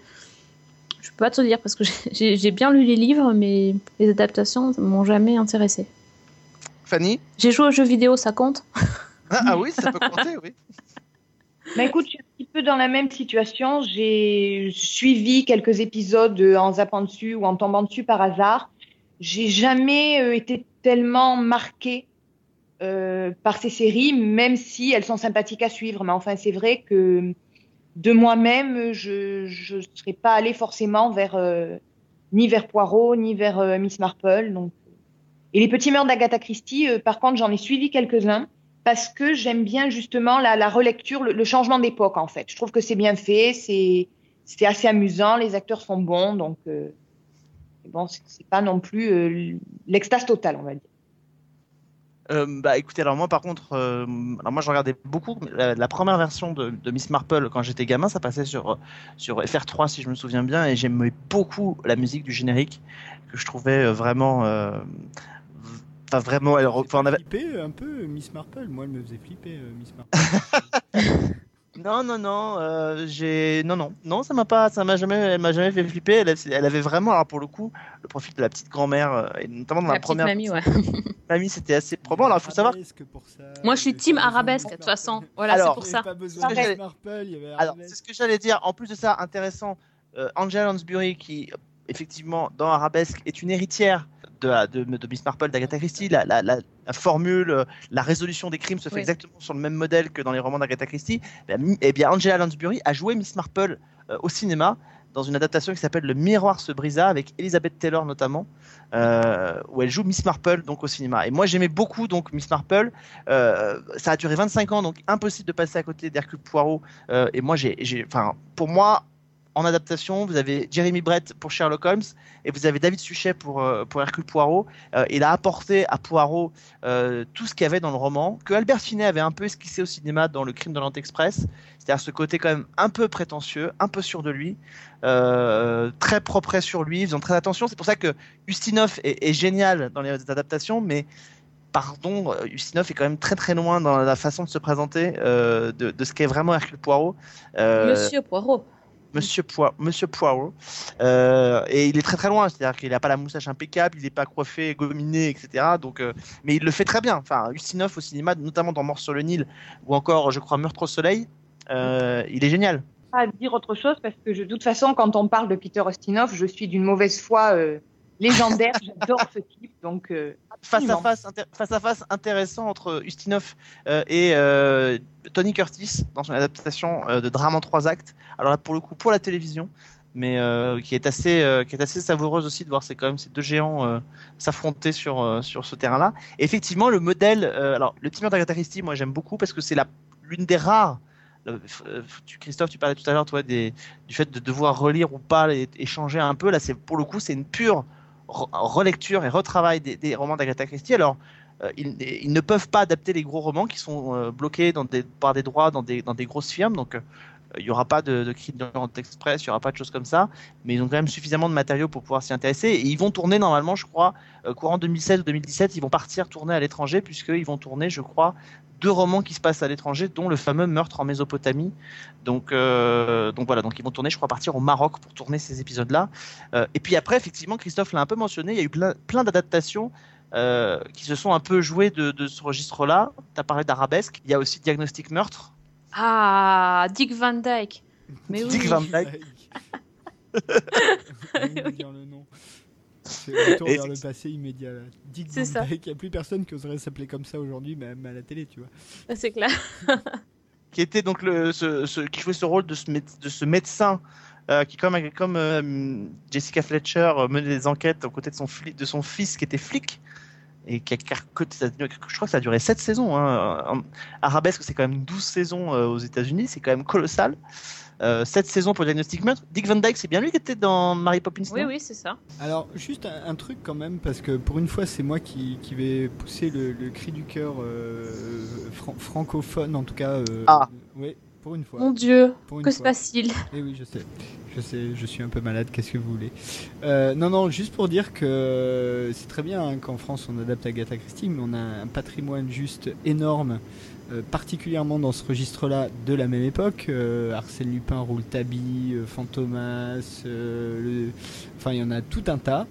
je peux pas te dire parce que j'ai, j'ai bien lu les livres, mais les adaptations m'ont jamais intéressée. Fanny ? J'ai joué aux jeux vidéo, ça compte ? Ah, ah oui, ça peut compter, oui. Bah écoute, je suis un petit peu dans la même situation. J'ai suivi quelques épisodes en zappant dessus ou en tombant dessus par hasard. J'ai jamais été tellement marquée euh, par ces séries, même si elles sont sympathiques à suivre. Mais enfin, c'est vrai que de moi-même, je ne serais pas allée forcément vers, euh, ni vers Poirot, ni vers euh, Miss Marple. Donc. Et Les Petits Meurtres d'Agatha Christie, euh, par contre, j'en ai suivi quelques-uns parce que j'aime bien justement la, la relecture, le, le changement d'époque, en fait. Je trouve que c'est bien fait, c'est, c'est assez amusant, les acteurs sont bons, donc... Euh, Bon, c'est pas non plus euh, l'extase totale, on va dire. Euh, bah, écoutez, alors moi, par contre, euh, alors moi, je regardais beaucoup. La, la première version de, de Miss Marple, quand j'étais gamin, ça passait sur, sur F R trois, si je me souviens bien, et j'aimais beaucoup la musique du générique, que je trouvais vraiment... Euh, Enfin, vraiment... Elle, enfin, on avait... Flippé un peu, Miss Marple. Moi, elle me faisait flipper, euh, Miss Marple. Non non non, euh, j'ai non non non ça m'a pas ça m'a jamais elle m'a jamais fait flipper. Elle, elle avait vraiment alors pour le coup le profil de la petite grand-mère et notamment dans la, la première mamie ouais. Mamie c'était assez probant. Alors il faut savoir. Ça, moi je suis team arabesque de toute façon. Voilà alors, c'est pour ça. Pas besoin de Marple, il y avait alors c'est ce que j'allais dire. En plus de ça intéressant, euh, Angela Lansbury qui effectivement dans Arabesque est une héritière de de, de Miss Marple d'Agatha Christie. La, la, la, la formule, la résolution des crimes se fait oui. Exactement sur le même modèle que dans les romans d'Agatha Christie. Eh bien, Angela Lansbury a joué Miss Marple euh, au cinéma dans une adaptation qui s'appelle Le Miroir se brisa avec Elizabeth Taylor notamment, euh, où elle joue Miss Marple donc au cinéma. Et moi j'aimais beaucoup donc Miss Marple. Euh, ça a duré vingt-cinq ans donc impossible de passer à côté d'Hercule Poirot. Euh, et moi j'ai, j'ai, enfin pour moi. En adaptation, vous avez Jeremy Brett pour Sherlock Holmes et vous avez David Suchet pour, euh, pour Hercule Poirot. Euh, il a apporté à Poirot euh, tout ce qu'il y avait dans le roman, que Albert Finney avait un peu esquissé au cinéma dans Le Crime de l'Orient Express, c'est-à-dire ce côté quand même un peu prétentieux, un peu sûr de lui, euh, très propre sur lui, faisant très attention. C'est pour ça que Ustinov est, est génial dans les adaptations, mais pardon, Ustinov est quand même très très loin dans la façon de se présenter euh, de, de ce qu'est vraiment Hercule Poirot. Euh, Monsieur Poirot Monsieur, Poir- Monsieur Poirot, euh, et il est très très loin, c'est-à-dire qu'il n'a pas la moustache impeccable, il n'est pas coiffé, gominé, et cetera. Donc, euh, mais il le fait très bien. Enfin, Ustinov au cinéma, notamment dans Mort sur le Nil ou encore, je crois, Meurtre au Soleil, euh, il est génial. Pas à dire autre chose parce que je, de toute façon, quand on parle de Peter Ustinov, je suis d'une mauvaise foi euh, légendaire. J'adore ce type, donc euh, face à face, inter- face à face intéressant entre Ustinov euh, et euh, Tony Curtis dans son adaptation euh, de drame en trois actes. Alors là, pour le coup, pour la télévision, mais euh, qui est assez, euh, qui est assez savoureuse aussi de voir ces, quand même, ces deux géants euh, s'affronter sur, euh, sur ce terrain-là. Et effectivement, le modèle, euh, alors le petit meurtre d'Agatha Christie, moi j'aime beaucoup parce que c'est la, l'une des rares. Christophe, tu parlais tout à l'heure, toi, des, du fait de devoir relire ou pas et échanger un peu. Là, c'est, pour le coup, c'est une pure re- relecture et retravail des, des romans d'Agatha Christie. Alors, euh, ils, ils ne peuvent pas adapter les gros romans qui sont euh, bloqués dans des, par des droits dans des, dans des grosses firmes. Donc, euh, il n'y aura pas de, de Crime de l'Orient Express, il n'y aura pas de choses comme ça. Mais ils ont quand même suffisamment de matériaux pour pouvoir s'y intéresser. Et ils vont tourner, normalement, je crois, euh, courant deux mille seize ou deux mille dix-sept, ils vont partir tourner à l'étranger, puisqu'ils vont tourner, je crois, deux romans qui se passent à l'étranger, dont le fameux meurtre en Mésopotamie. Donc, euh, donc voilà, donc ils vont tourner, je crois, partir au Maroc pour tourner ces épisodes-là. Euh, et puis après, effectivement, Christophe l'a un peu mentionné, il y a eu plein, plein d'adaptations euh, qui se sont un peu jouées de, de ce registre-là. Tu as parlé d'Arabesque, il y a aussi Diagnostic Meurtre. Ah, Dick Van Dyke. Mais Dick oui. Van Dyke. On dire le nom. C'est retour vers le passé immédiat. Dick Van Dyke, il n'y a plus personne qui oserait s'appeler comme ça aujourd'hui, même à la télé, tu vois. C'est clair. Qui était donc le, ce, ce, qui jouait ce rôle de ce, mé- de ce médecin euh, qui, comme, comme euh, Jessica Fletcher, euh, menait des enquêtes aux côtés de son, fli- de son fils qui était flic. Et qui a, je crois que ça a duré sept saisons. Hein. Arabesque, c'est quand même douze saisons aux États-Unis, c'est quand même colossal. Euh, sept saisons pour Diagnostic Meurtre. Dick Van Dyke, c'est bien lui qui était dans Mary Poppins. Oui, oui, c'est ça. Alors, juste un, un truc quand même, parce que pour une fois, c'est moi qui, qui vais pousser le, le cri du cœur euh, fran- francophone, en tout cas. Euh, ah Oui, pour une fois. Mon Dieu, que se passe-t-il ? Eh oui, je sais. Je sais, je suis un peu malade, qu'est-ce que vous voulez euh, Non, non, juste pour dire que c'est très bien hein, qu'en France on adapte Agatha Christie, mais on a un patrimoine juste énorme, euh, particulièrement dans ce registre-là de la même époque. Euh, Arsène Lupin, Rouletabille, euh, Fantomas, euh, le... enfin il y en a tout un tas.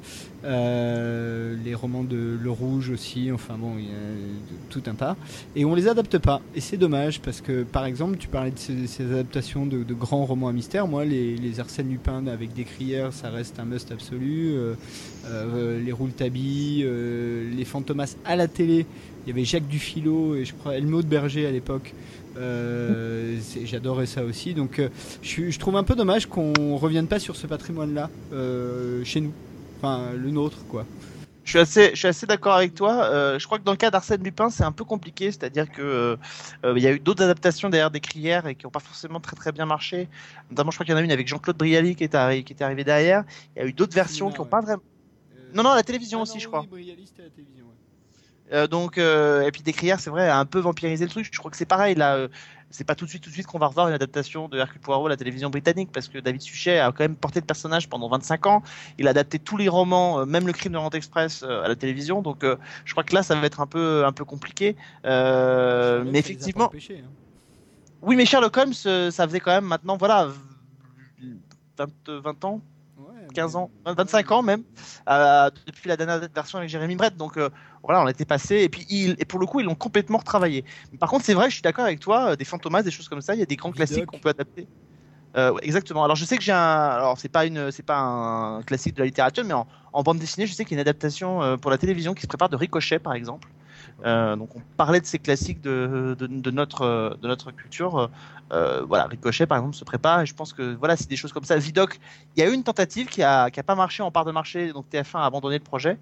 Euh, les romans de Le Rouge aussi, enfin bon, il y a tout un tas. Et on les adapte pas, et c'est dommage parce que par exemple, tu parlais de ces, ces adaptations de, de grands romans à mystère, moi les, les Arsène Lupin avec Descrières, ça reste un must absolu. Euh, euh, les Rouletabille, euh, les Fantomas à la télé. Il y avait Jacques Dufilot et je crois Elmo de Berger à l'époque. Euh, c'est, j'adorais ça aussi. Donc euh, je, je trouve un peu dommage qu'on revienne pas sur ce patrimoine-là euh, chez nous. Enfin, le nôtre, quoi. Je suis assez, je suis assez d'accord avec toi. Euh, je crois que dans le cas d'Arsène Lupin, c'est un peu compliqué, c'est-à-dire que euh, il y a eu d'autres adaptations derrière Descrières et qui n'ont pas forcément très très bien marché. Notamment, je crois qu'il y en a une avec Jean-Claude Brialy qui est arri- qui était arrivé derrière. Il y a eu d'autres versions non, qui n'ont ouais. pas vraiment. Euh, non, non, la télévision ah, aussi, non, je crois. Oui, Brialy, c'était la télévision. Ouais. Euh, donc, euh, et puis Descrières, c'est vrai, a un peu vampirisé le truc. Je crois que c'est pareil là. Euh, C'est pas tout de suite, tout de suite qu'on va revoir une adaptation de Hercule Poirot à la télévision britannique parce que David Suchet a quand même porté le personnage pendant vingt-cinq ans. Il a adapté tous les romans, euh, même le Crime de l'Orient Express euh, à la télévision. Donc, euh, je crois que là, ça va être un peu, un peu compliqué. Euh, mais effectivement, empêché, hein. Oui, mais Sherlock Holmes, euh, ça faisait quand même maintenant, voilà, vingt, vingt ans. quinze ans, vingt-cinq ans même, euh, depuis la dernière version avec Jeremy Brett. Donc euh, voilà, on était passé. Et puis ils, et pour le coup, ils l'ont complètement retravaillé. Mais par contre, c'est vrai, je suis d'accord avec toi. Euh, des Fantomas, des choses comme ça, il y a des grands Vidoc. Classiques qu'on peut adapter. Euh, ouais, exactement. Alors je sais que j'ai un. Alors c'est pas une, c'est pas un classique de la littérature, mais en, en bande dessinée, je sais qu'il y a une adaptation euh, pour la télévision qui se prépare de Ricochet, par exemple. Euh, donc on parlait de ces classiques de, de, de, notre, de notre culture euh, voilà, Ricochet par exemple se prépare et je pense que voilà, c'est des choses comme ça. Vidocq, il y a eu une tentative qui n'a qui a pas marché en part de marché, donc T F un a abandonné le projet,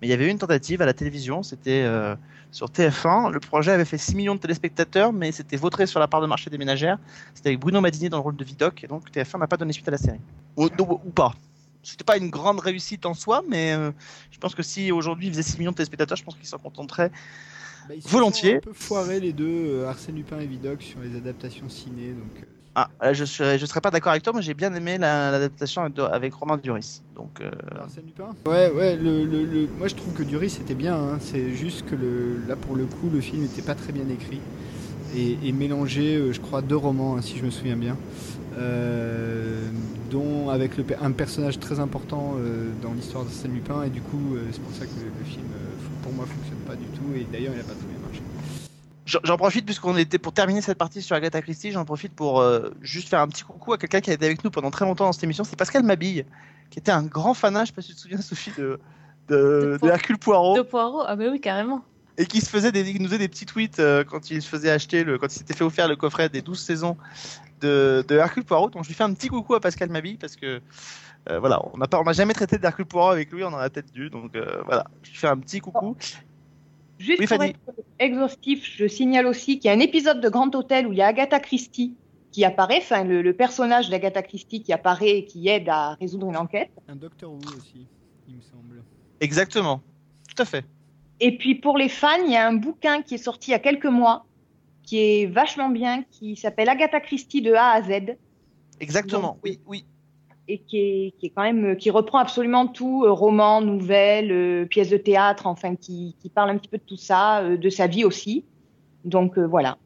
mais il y avait eu une tentative à la télévision, c'était euh, sur T F un, le projet avait fait six millions de téléspectateurs mais c'était vautré sur la part de marché des ménagères, c'était avec Bruno Madinier dans le rôle de Vidocq et donc T F un n'a pas donné suite à la série ou, ou, ou pas. C'était pas une grande réussite en soi, mais euh, je pense que si aujourd'hui il faisait six millions de téléspectateurs, je pense qu'ils s'en contenteraient bah, ils volontiers. Ils ont un peu foiré les deux, euh, Arsène Lupin et Vidocq, sur les adaptations ciné. Donc... Ah, là, je serais, je serais pas d'accord avec toi, mais j'ai bien aimé la, l'adaptation avec Romain Duris. Donc, euh... Arsène Lupin ? Ouais, ouais, le, le, le... moi je trouve que Duris c'était bien, hein. C'est juste que le... là pour le coup, le film n'était pas très bien écrit et, et mélangé, euh, je crois, deux romans, hein, si je me souviens bien. Euh, dont avec le, un personnage très important euh, dans l'histoire d'Arsène Lupin et du coup euh, c'est pour ça que le, le film euh, pour moi fonctionne pas du tout et d'ailleurs il a pas très bien marché. J'en profite puisqu'on était pour terminer cette partie sur Agatha Christie, j'en profite pour euh, juste faire un petit coucou à quelqu'un qui a été avec nous pendant très longtemps dans cette émission, c'est Pascal Mabille qui était un grand fanat, je sais pas si tu te souviens Sophie de de, de, de Hercule Poirot. De Poirot, ah bah oui, carrément. Et qui se faisait des, qui nous faisait des petits tweets euh, quand il se faisait acheter, le, quand il s'était fait offert le coffret des douze saisons de, de Hercule Poirot. Donc je lui fais un petit coucou à Pascal Mabille parce que euh, voilà, on n'a on n'a jamais traité d'Hercule Poirot avec lui, on en a peut-être dû. Donc euh, voilà, je lui fais un petit coucou. Juste oui, pour être exhaustif, je signale aussi qu'il y a un épisode de Grand Hôtel où il y a Agatha Christie qui apparaît, enfin le, le personnage d'Agatha Christie qui apparaît et qui aide à résoudre une enquête. Un Doctor Who aussi, il me semble. Exactement, tout à fait. Et puis pour les fans, il y a un bouquin qui est sorti il y a quelques mois, qui est vachement bien, qui s'appelle Agatha Christie de A à Z. Exactement, donc, oui, oui. Et qui est, qui est quand même, qui reprend absolument tout, euh, roman, nouvelle, euh, pièce de théâtre, enfin qui, qui parle un petit peu de tout ça, euh, de sa vie aussi. Donc euh, voilà.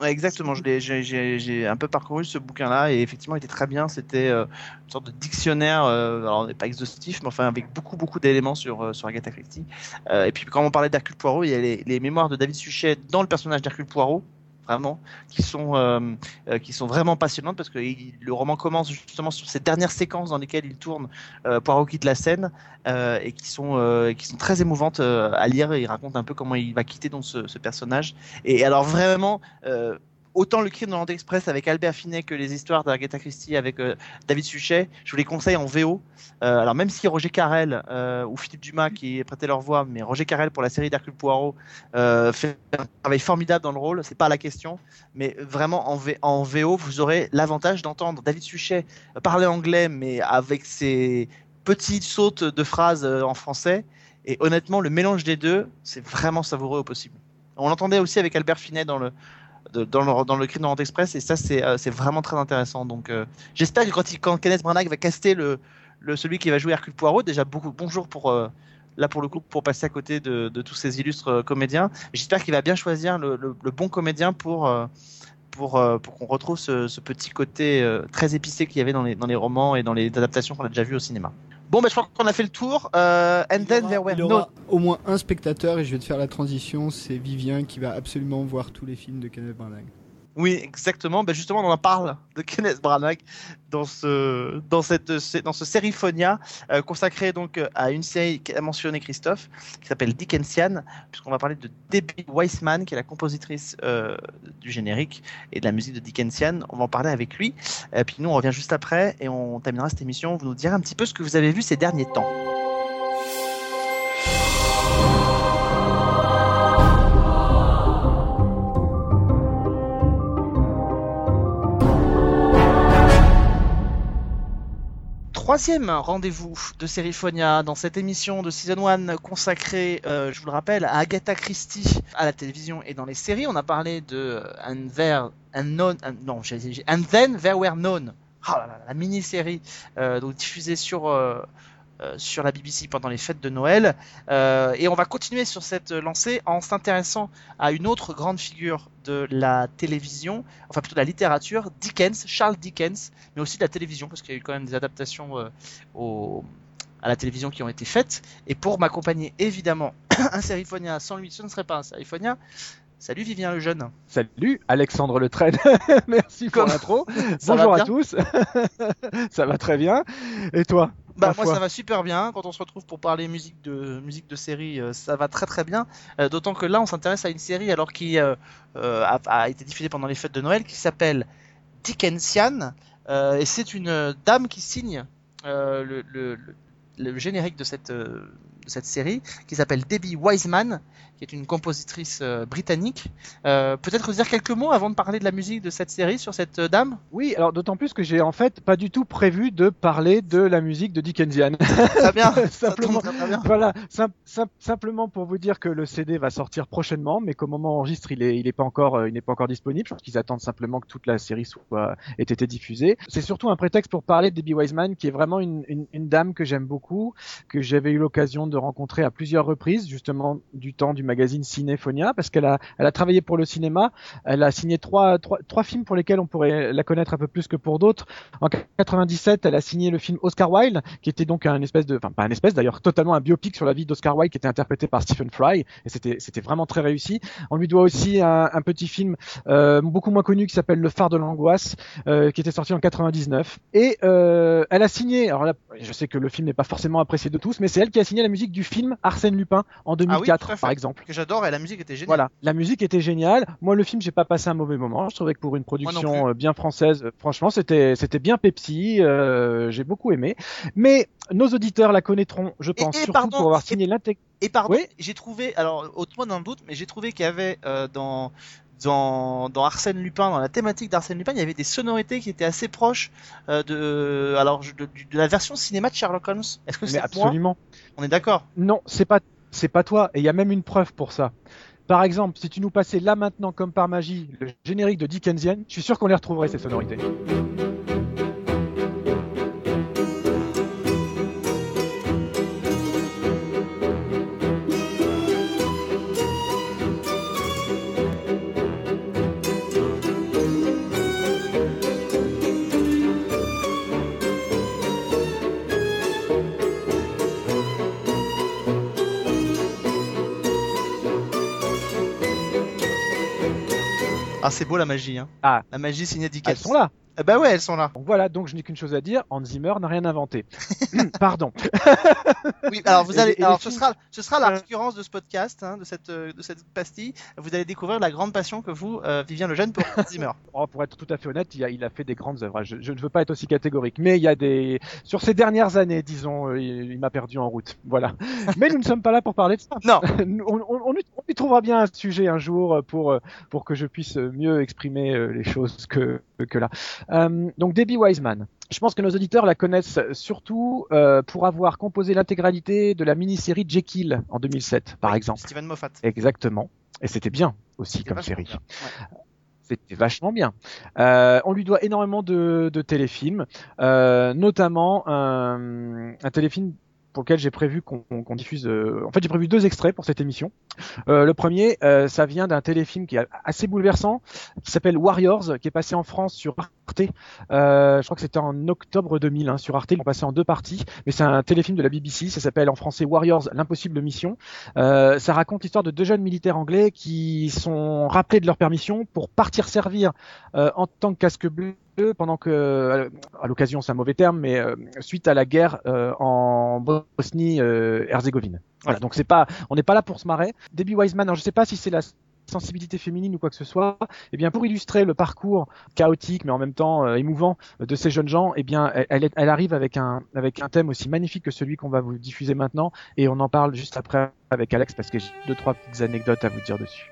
Ouais, exactement, je l'ai, j'ai, j'ai, j'ai un peu parcouru ce bouquin-là et effectivement il était très bien. C'était euh, une sorte de dictionnaire, euh, alors pas exhaustif, mais enfin avec beaucoup beaucoup d'éléments sur, euh, sur Agatha Christie. Euh, et puis quand on parlait d'Hercule Poirot, il y a les, les mémoires de David Suchet dans le personnage d'Hercule Poirot. Vraiment, qui sont, euh, euh, qui sont vraiment passionnantes parce que il, le roman commence justement sur ces dernières séquences dans lesquelles il tourne euh, Poirot quitte la scène euh, et qui sont, euh, qui sont très émouvantes euh, à lire. Il raconte un peu comment il va quitter donc, ce, ce personnage. Et alors vraiment, euh, autant le Crime de l'Orient Express avec Albert Finney que les histoires d'Agatha Christie avec euh, David Suchet, je vous les conseille en V O. Euh, alors même si Roger Carrel euh, ou Philippe Dumas qui prêtaient leur voix, mais Roger Carrel pour la série d'Hercule Poirot euh, fait un travail formidable dans le rôle, c'est pas la question, mais vraiment en, v- en V O vous aurez l'avantage d'entendre David Suchet parler anglais mais avec ses petites sautes de phrases euh, en français et honnêtement le mélange des deux c'est vraiment savoureux au possible. On l'entendait aussi avec Albert Finney dans le De, dans, le, dans le Crime de l'Orient Express et ça c'est, euh, c'est vraiment très intéressant donc euh, j'espère que quand, il, quand Kenneth Branagh va caster le, le, celui qui va jouer Hercule Poirot déjà beaucoup, bonjour pour, euh, là pour le coup pour passer à côté de, de tous ces illustres euh, comédiens, j'espère qu'il va bien choisir le, le, le bon comédien pour, euh, pour, euh, pour qu'on retrouve ce, ce petit côté euh, très épicé qu'il y avait dans les, dans les romans et dans les adaptations qu'on a déjà vues au cinéma. Bon bah je crois qu'on a fait le tour euh, And Then There Were None. Il y aura au moins un spectateur et je vais te faire la transition, c'est Vivien qui va absolument voir tous les films de Kenneth Branagh. Oui exactement, bah justement on en parle de Kenneth Branagh dans ce, dans cette, dans ce Serifonia euh, consacré donc à une série qu'a mentionné Christophe qui s'appelle Dickensian puisqu'on va parler de Debbie Wiseman qui est la compositrice euh, du générique et de la musique de Dickensian, on va en parler avec lui et puis nous on revient juste après et on terminera cette émission, vous nous direz un petit peu ce que vous avez vu ces derniers temps. Troisième rendez-vous de Serifonia dans cette émission de Season un consacrée, euh, je vous le rappelle, à Agatha Christie, à la télévision et dans les séries. On a parlé de And, there, and, non, and, non, j'ai, j'ai, And Then There Were None, oh là là, la mini-série euh, donc diffusée sur, euh, euh, sur la B B C pendant les fêtes de Noël. Euh, et on va continuer sur cette lancée en s'intéressant à une autre grande figure de la télévision, enfin plutôt de la littérature, Dickens, Charles Dickens, mais aussi de la télévision, parce qu'il y a eu quand même des adaptations euh, au, à la télévision qui ont été faites. Et pour m'accompagner, évidemment, un Serifonia, sans lui, ce ne serait pas un Serifonia. Salut Vivien Lejeune. Salut Alexandre Le Traîne. Merci pour l'intro. Bonjour à tous. Ça va très bien. Et toi ? Bah moi foi. Ça va super bien. Quand on se retrouve pour parler musique de musique de série, euh, ça va très très bien. Euh, d'autant que là on s'intéresse à une série alors qui euh, euh, a, a été diffusée pendant les fêtes de Noël qui s'appelle Dickensian euh, et c'est une dame qui signe euh, le, le, le, le générique de cette euh, de cette série qui s'appelle Debbie Wiseman qui est une compositrice euh, britannique. Euh, peut-être dire quelques mots avant de parler de la musique de cette série sur cette euh, dame ? Oui, alors d'autant plus que j'ai en fait pas du tout prévu de parler de la musique de Dickensian. Très bien. simplement, ça très bien. Voilà, sim- sim- simplement pour vous dire que le C D va sortir prochainement, mais qu'au moment enregistre, il est, il est pas encore, euh, il n'est pas encore disponible. Je pense qu'ils attendent simplement que toute la série soit ait été diffusée. C'est surtout un prétexte pour parler de Debbie Wiseman, qui est vraiment une, une, une dame que j'aime beaucoup, que j'avais eu l'occasion de de rencontrer à plusieurs reprises, justement du temps du magazine Cinéfonia, parce qu'elle a, elle a travaillé pour le cinéma, elle a signé trois, trois, trois films pour lesquels on pourrait la connaître un peu plus que pour d'autres. En quatre-vingt-dix-sept, elle a signé le film Oscar Wilde, qui était donc un espèce de, enfin pas un espèce d'ailleurs, totalement un biopic sur la vie d'Oscar Wilde, qui était interprété par Stephen Fry, et c'était, c'était vraiment très réussi. On lui doit aussi un, un petit film euh, beaucoup moins connu qui s'appelle Le Phare de l'Angoisse, euh, qui était sorti en quatre-vingt-dix-neuf. Et euh, elle a signé, alors là, je sais que le film n'est pas forcément apprécié de tous, mais c'est elle qui a signé la musique musique du film Arsène Lupin en deux mille quatre, ah oui, par exemple. Que j'adore, et la musique était géniale. Voilà, la musique était géniale. Moi, le film, j'ai pas passé un mauvais moment. Je trouvais que pour une production bien française, franchement, c'était c'était bien Pepsi. Euh, j'ai beaucoup aimé. Mais nos auditeurs la connaîtront, je pense, et, et surtout pardon, pour avoir signé l'intégralité. Et pardon, oui j'ai trouvé, alors autrement d'un doute, mais j'ai trouvé qu'il y avait euh, dans Dans, dans Arsène Lupin, dans la thématique d'Arsène Lupin, il y avait des sonorités qui étaient assez proches euh, de, alors, de, de, de la version cinéma de Sherlock Holmes. Est-ce que c'est moi ? Absolument. On est d'accord ? Non, c'est pas, c'est pas toi. Et il y a même une preuve pour ça. Par exemple, si tu nous passais là maintenant, comme par magie, le générique de Dickensian, je suis sûr qu'on les retrouverait, ces sonorités. Ah, c'est beau la magie, hein. Ah. La magie signée Dickens. Elles sont là. Eh ben ouais, elles sont là. Donc voilà, donc je n'ai qu'une chose à dire, Hans Zimmer n'a rien inventé. Pardon. Oui, alors vous allez, et, et alors ce films... sera, ce sera la récurrence de ce podcast, hein, de cette, de cette pastille. Vous allez découvrir la grande passion que vous, euh, Vivien Lejeune, pour Hans Zimmer. Oh, pour être tout à fait honnête, il a, il a fait des grandes œuvres. Je, je ne veux pas être aussi catégorique, mais il y a des, sur ces dernières années, disons, euh, il, il m'a perdu en route. Voilà. Mais nous ne sommes pas là pour parler de ça. Non. on, on, on, on y trouvera bien un sujet un jour pour, pour que je puisse mieux exprimer les choses que, que là. Euh, donc Debbie Wiseman, je pense que nos auditeurs la connaissent surtout euh, pour avoir composé l'intégralité de la mini-série Jekyll en deux mille sept, par oui, exemple. Steven Moffat. Exactement. Et c'était bien aussi c'était comme série. Bien. Ouais. C'était vachement bien. Euh, on lui doit énormément de, de téléfilms, euh, notamment un, un téléfilm pour lequel j'ai prévu qu'on, qu'on diffuse. Euh... En fait, j'ai prévu deux extraits pour cette émission. Euh, le premier, euh, ça vient d'un téléfilm qui est assez bouleversant, qui s'appelle Warriors, qui est passé en France sur Arte. Euh, je crois que c'était en octobre deux mille, hein, sur Arte. Ils l'ont passé en deux parties, mais c'est un téléfilm de la B B C. Ça s'appelle en français Warriors, l'impossible mission. Euh, ça raconte l'histoire de deux jeunes militaires anglais qui sont rappelés de leur permission pour partir servir euh, en tant que casque bleu. Pendant que, à l'occasion, c'est un mauvais terme, mais euh, suite à la guerre euh, en Bosnie-Herzégovine. Euh, voilà, donc c'est pas, on n'est pas là pour se marrer. Debbie Wiseman, alors je sais pas si c'est la sensibilité féminine ou quoi que ce soit, eh bien pour illustrer le parcours chaotique mais en même temps euh, émouvant de ces jeunes gens, eh bien elle, elle arrive avec un avec un thème aussi magnifique que celui qu'on va vous diffuser maintenant, et on en parle juste après avec Alex parce que j'ai deux trois petites anecdotes à vous dire dessus.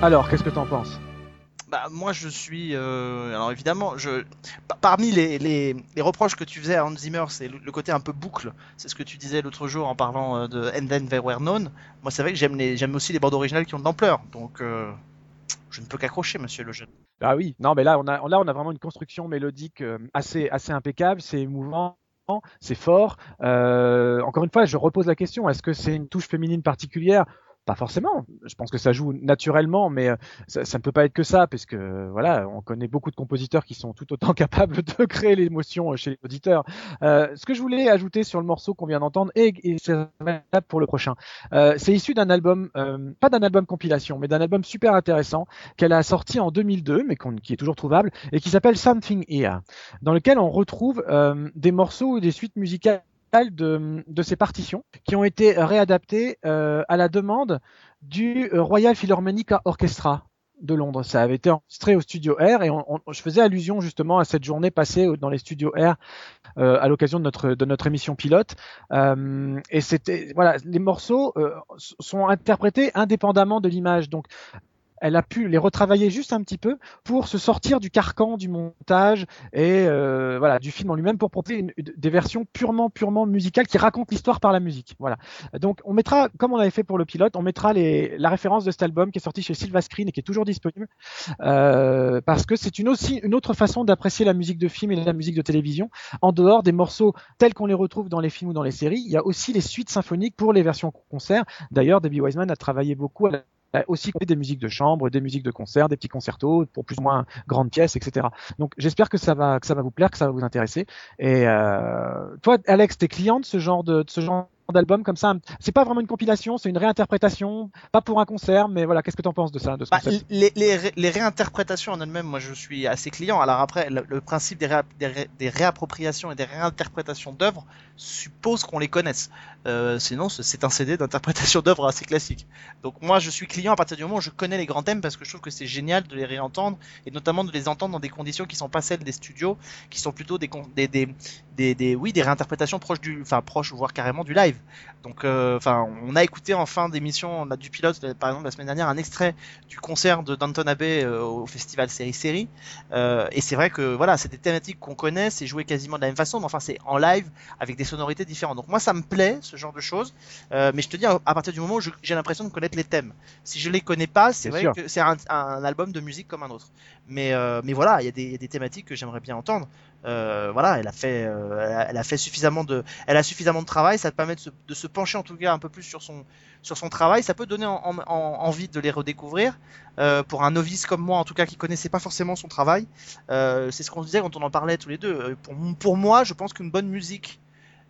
Alors, qu'est-ce que t'en penses ? Bah moi je suis euh, alors évidemment je parmi les, les les reproches que tu faisais à Hans Zimmer, c'est le, le côté un peu boucle. C'est ce que tu disais l'autre jour en parlant de And Then There Were None. Moi c'est vrai que j'aime les j'aime aussi les bandes originales qui ont de l'ampleur. Donc euh, je ne peux qu'accrocher, monsieur Lejeune. Ah oui, non mais là on a là on a vraiment une construction mélodique assez assez impeccable, c'est émouvant. C'est fort. Euh, encore une fois, je repose la question. Est-ce que c'est une touche féminine particulière ? Pas forcément. Je pense que ça joue naturellement, mais ça, ça ne peut pas être que ça, parce que voilà, on connaît beaucoup de compositeurs qui sont tout autant capables de créer l'émotion chez les auditeurs. Euh, ce que je voulais ajouter sur le morceau qu'on vient d'entendre, et, et c'est valable pour le prochain, euh, c'est issu d'un album, euh, pas d'un album compilation, mais d'un album super intéressant qu'elle a sorti en deux mille deux, mais qu'on, qui est toujours trouvable, et qui s'appelle Something Here, dans lequel on retrouve euh, des morceaux ou des suites musicales de, de ces partitions qui ont été réadaptées euh, à la demande du Royal Philharmonic Orchestra de Londres. Ça avait été enregistré au Studio R et on, on, je faisais allusion justement à cette journée passée dans les Studios R euh, à l'occasion de notre, de notre émission pilote. Euh, et c'était, voilà, les morceaux euh, sont interprétés indépendamment de l'image. Donc, elle a pu les retravailler juste un petit peu pour se sortir du carcan du montage et euh, voilà, du film en lui-même, pour proposer une, des versions purement purement musicales qui racontent l'histoire par la musique. Voilà. Donc on mettra, comme on avait fait pour le pilote, on mettra les, la référence de cet album qui est sorti chez Silva Screen et qui est toujours disponible euh, parce que c'est une aussi une autre façon d'apprécier la musique de film et la musique de télévision en dehors des morceaux tels qu'on les retrouve dans les films ou dans les séries. Il y a aussi les suites symphoniques pour les versions concert. D'ailleurs, Debbie Wiseman a travaillé beaucoup à la aussi des musiques de chambre, des musiques de concert, des petits concertos pour plus ou moins grandes pièces, et cetera. Donc j'espère que ça va, que ça va vous plaire, que ça va vous intéresser. Et euh, toi, Alex, t'es client de ce genre de, de ce genre d'album comme ça? C'est pas vraiment une compilation, c'est une réinterprétation, pas pour un concert, mais voilà. Qu'est-ce que t'en penses de ça, de ce bah, concept? les, les, les réinterprétations en elles-mêmes, moi je suis assez client. Alors après, le, le principe des, réa, des, ré, des réappropriations et des réinterprétations d'œuvres suppose qu'on les connaisse. Euh, sinon, c'est un C D d'interprétation d'œuvres assez classique. Donc moi, je suis client à partir du moment où je connais les grands thèmes, parce que je trouve que c'est génial de les réentendre, et notamment de les entendre dans des conditions qui sont pas celles des studios, qui sont plutôt des des des, des, des oui des réinterprétations proches du, enfin proches voire carrément du live. Donc, enfin, euh, on a écouté en fin d'émission là, du pilote, par exemple la semaine dernière, un extrait du concert de Downton Abbey euh, au festival Série Série. Euh, et c'est vrai que voilà, c'est des thématiques qu'on connaît, c'est joué quasiment de la même façon, mais enfin c'est en live avec des sonorités différentes. Donc moi, ça me plaît ce genre de choses. Euh, mais je te dis, à, à partir du moment où je, j'ai l'impression de connaître les thèmes. Si je les connais pas, c'est, c'est vrai sûr. Que c'est un, un album de musique comme un autre. Mais euh, mais voilà, il y a des, il y a des thématiques que j'aimerais bien entendre. Euh, voilà, elle a fait, euh, elle a fait suffisamment de, elle a suffisamment de travail. Ça te permet de se, de se pencher en tout cas un peu plus sur son, sur son travail. Ça peut donner en, en, en, envie de les redécouvrir euh, pour un novice comme moi, en tout cas qui connaissait pas forcément son travail. Euh, c'est ce qu'on disait quand on en parlait tous les deux. Pour, pour moi, je pense qu'une bonne musique,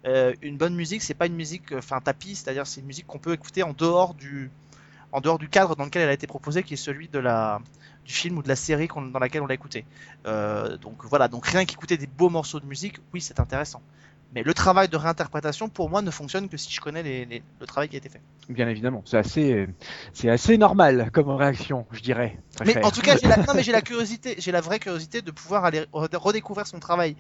euh, une bonne musique, c'est pas une musique, enfin tapis, c'est-à-dire c'est une musique qu'on peut écouter en dehors du, en dehors du cadre dans lequel elle a été proposée, qui est celui de la. Du film ou de la série qu'on, dans laquelle on l'a écouté. Euh, donc voilà, donc rien qu'écouter des beaux morceaux de musique, oui, c'est intéressant. Mais le travail de réinterprétation, pour moi, ne fonctionne que si je connais les, les, le travail qui a été fait. Bien évidemment, c'est assez, c'est assez normal comme réaction, je dirais. Mais cher. En tout cas, j'ai la, non, mais j'ai la curiosité, j'ai la vraie curiosité de pouvoir aller redécouvrir son travail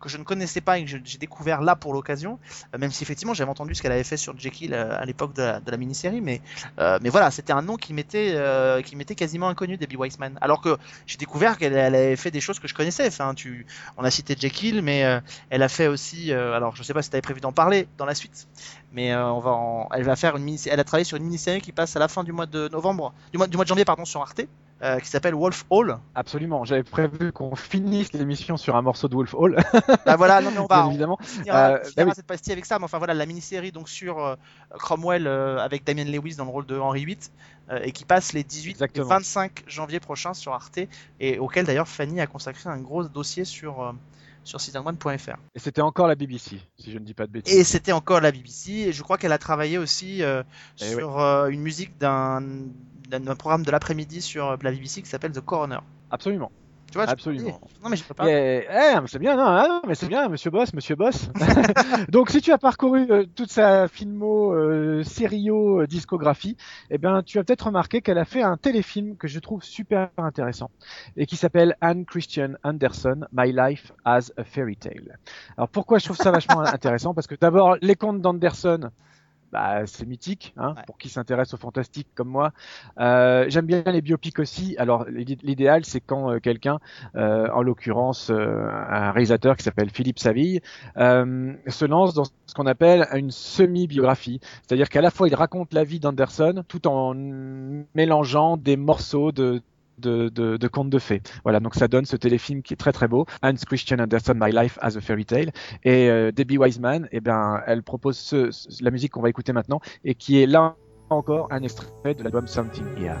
que je ne connaissais pas et que je, j'ai découvert là pour l'occasion. Euh, même si effectivement, j'avais entendu ce qu'elle avait fait sur Jekyll euh, à l'époque de la, de la mini-série, mais euh, mais voilà, c'était un nom qui m'était euh, qui m'était quasiment inconnu, Debbie Wiseman. Alors que j'ai découvert qu'elle elle avait fait des choses que je connaissais. Enfin, tu, on a cité Jekyll, mais euh, elle a fait aussi. Euh, alors, je sais pas si tu avais prévu d'en parler dans la suite, mais euh, on va. En, elle va faire une mini. Elle a travaillé sur une mini-série qui passe à la fin du mois de novembre, du mois, du mois de janvier, pardon, sur Arte. Euh, qui s'appelle Wolf Hall. Absolument, j'avais prévu qu'on finisse l'émission sur un morceau de Wolf Hall. Bah voilà, non mais on va évidemment finira, euh, finira bah cette oui. pastille avec ça, mais enfin voilà, la mini-série donc sur euh, Cromwell euh, avec Damian Lewis dans le rôle de Henri huit euh, et qui passe les dix-huit et vingt-cinq janvier prochains sur Arte, et auquel d'ailleurs Fanny a consacré un gros dossier sur euh, sur site un point fr. Et c'était encore la B B C, si je ne dis pas de bêtises. Et c'était encore la B B C, et je crois qu'elle a travaillé aussi euh, sur oui. euh, une musique d'un d'un programme de l'après-midi sur la B B C qui s'appelle The Coroner. Absolument. Tu vois, absolument. Je... Non mais je peux pas. Et... Eh, c'est bien, non, non, mais c'est bien, Monsieur Boss, Monsieur Boss. Donc si tu as parcouru euh, toute sa filmo, euh, sério, euh, discographie, eh bien tu as peut-être remarqué qu'elle a fait un téléfilm que je trouve super intéressant et qui s'appelle Anne Christian Andersen, My Life as a Fairy Tale. Alors pourquoi je trouve ça vachement intéressant? Parce que d'abord les contes d'Andersen. Bah, c'est mythique, hein, ouais. Pour qui s'intéresse au fantastique comme moi. Euh, j'aime bien les biopics aussi. Alors, l'idéal, c'est quand euh, quelqu'un, euh, en l'occurrence euh, un réalisateur qui s'appelle Philippe Saville, euh, se lance dans ce qu'on appelle une semi-biographie. C'est-à-dire qu'à la fois, il raconte la vie d'Anderson tout en mélangeant des morceaux de... de, de, de contes de fées. Voilà, donc ça donne ce téléfilm qui est très très beau, Hans Christian Andersen, My Life as a Fairy Tale. Et euh, Debbie Wiseman, eh ben, elle propose ce, ce, la musique qu'on va écouter maintenant, et qui est là encore un extrait de l'album Something Here.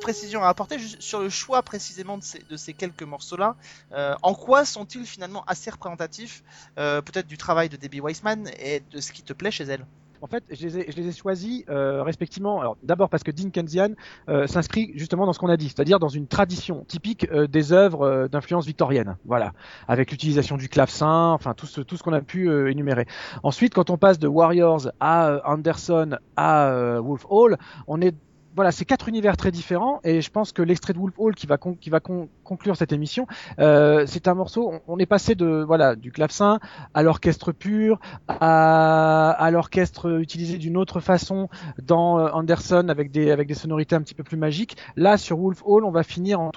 Précision à apporter sur le choix précisément de ces, de ces quelques morceaux-là. Euh, en quoi sont-ils finalement assez représentatifs, euh, peut-être du travail de Debbie Wiseman et de ce qui te plaît chez elle? En fait, je les ai, je les ai choisis euh, respectivement. Alors, d'abord parce que Dickensian euh, s'inscrit justement dans ce qu'on a dit, c'est-à-dire dans une tradition typique euh, des œuvres euh, d'influence victorienne. Voilà, avec l'utilisation du clavecin, enfin tout ce, tout ce qu'on a pu euh, énumérer. Ensuite, quand on passe de Warriors à euh, Anderson à euh, Wolf Hall, on est Voilà, c'est quatre univers très différents, et je pense que l'extrait de Wolf Hall qui va, con- qui va con- conclure cette émission, euh, c'est un morceau, on, on est passé de, voilà, du clavecin à l'orchestre pur, à, à l'orchestre utilisé d'une autre façon dans euh, Anderson avec des, avec des sonorités un petit peu plus magiques. Là, sur Wolf Hall, on va finir en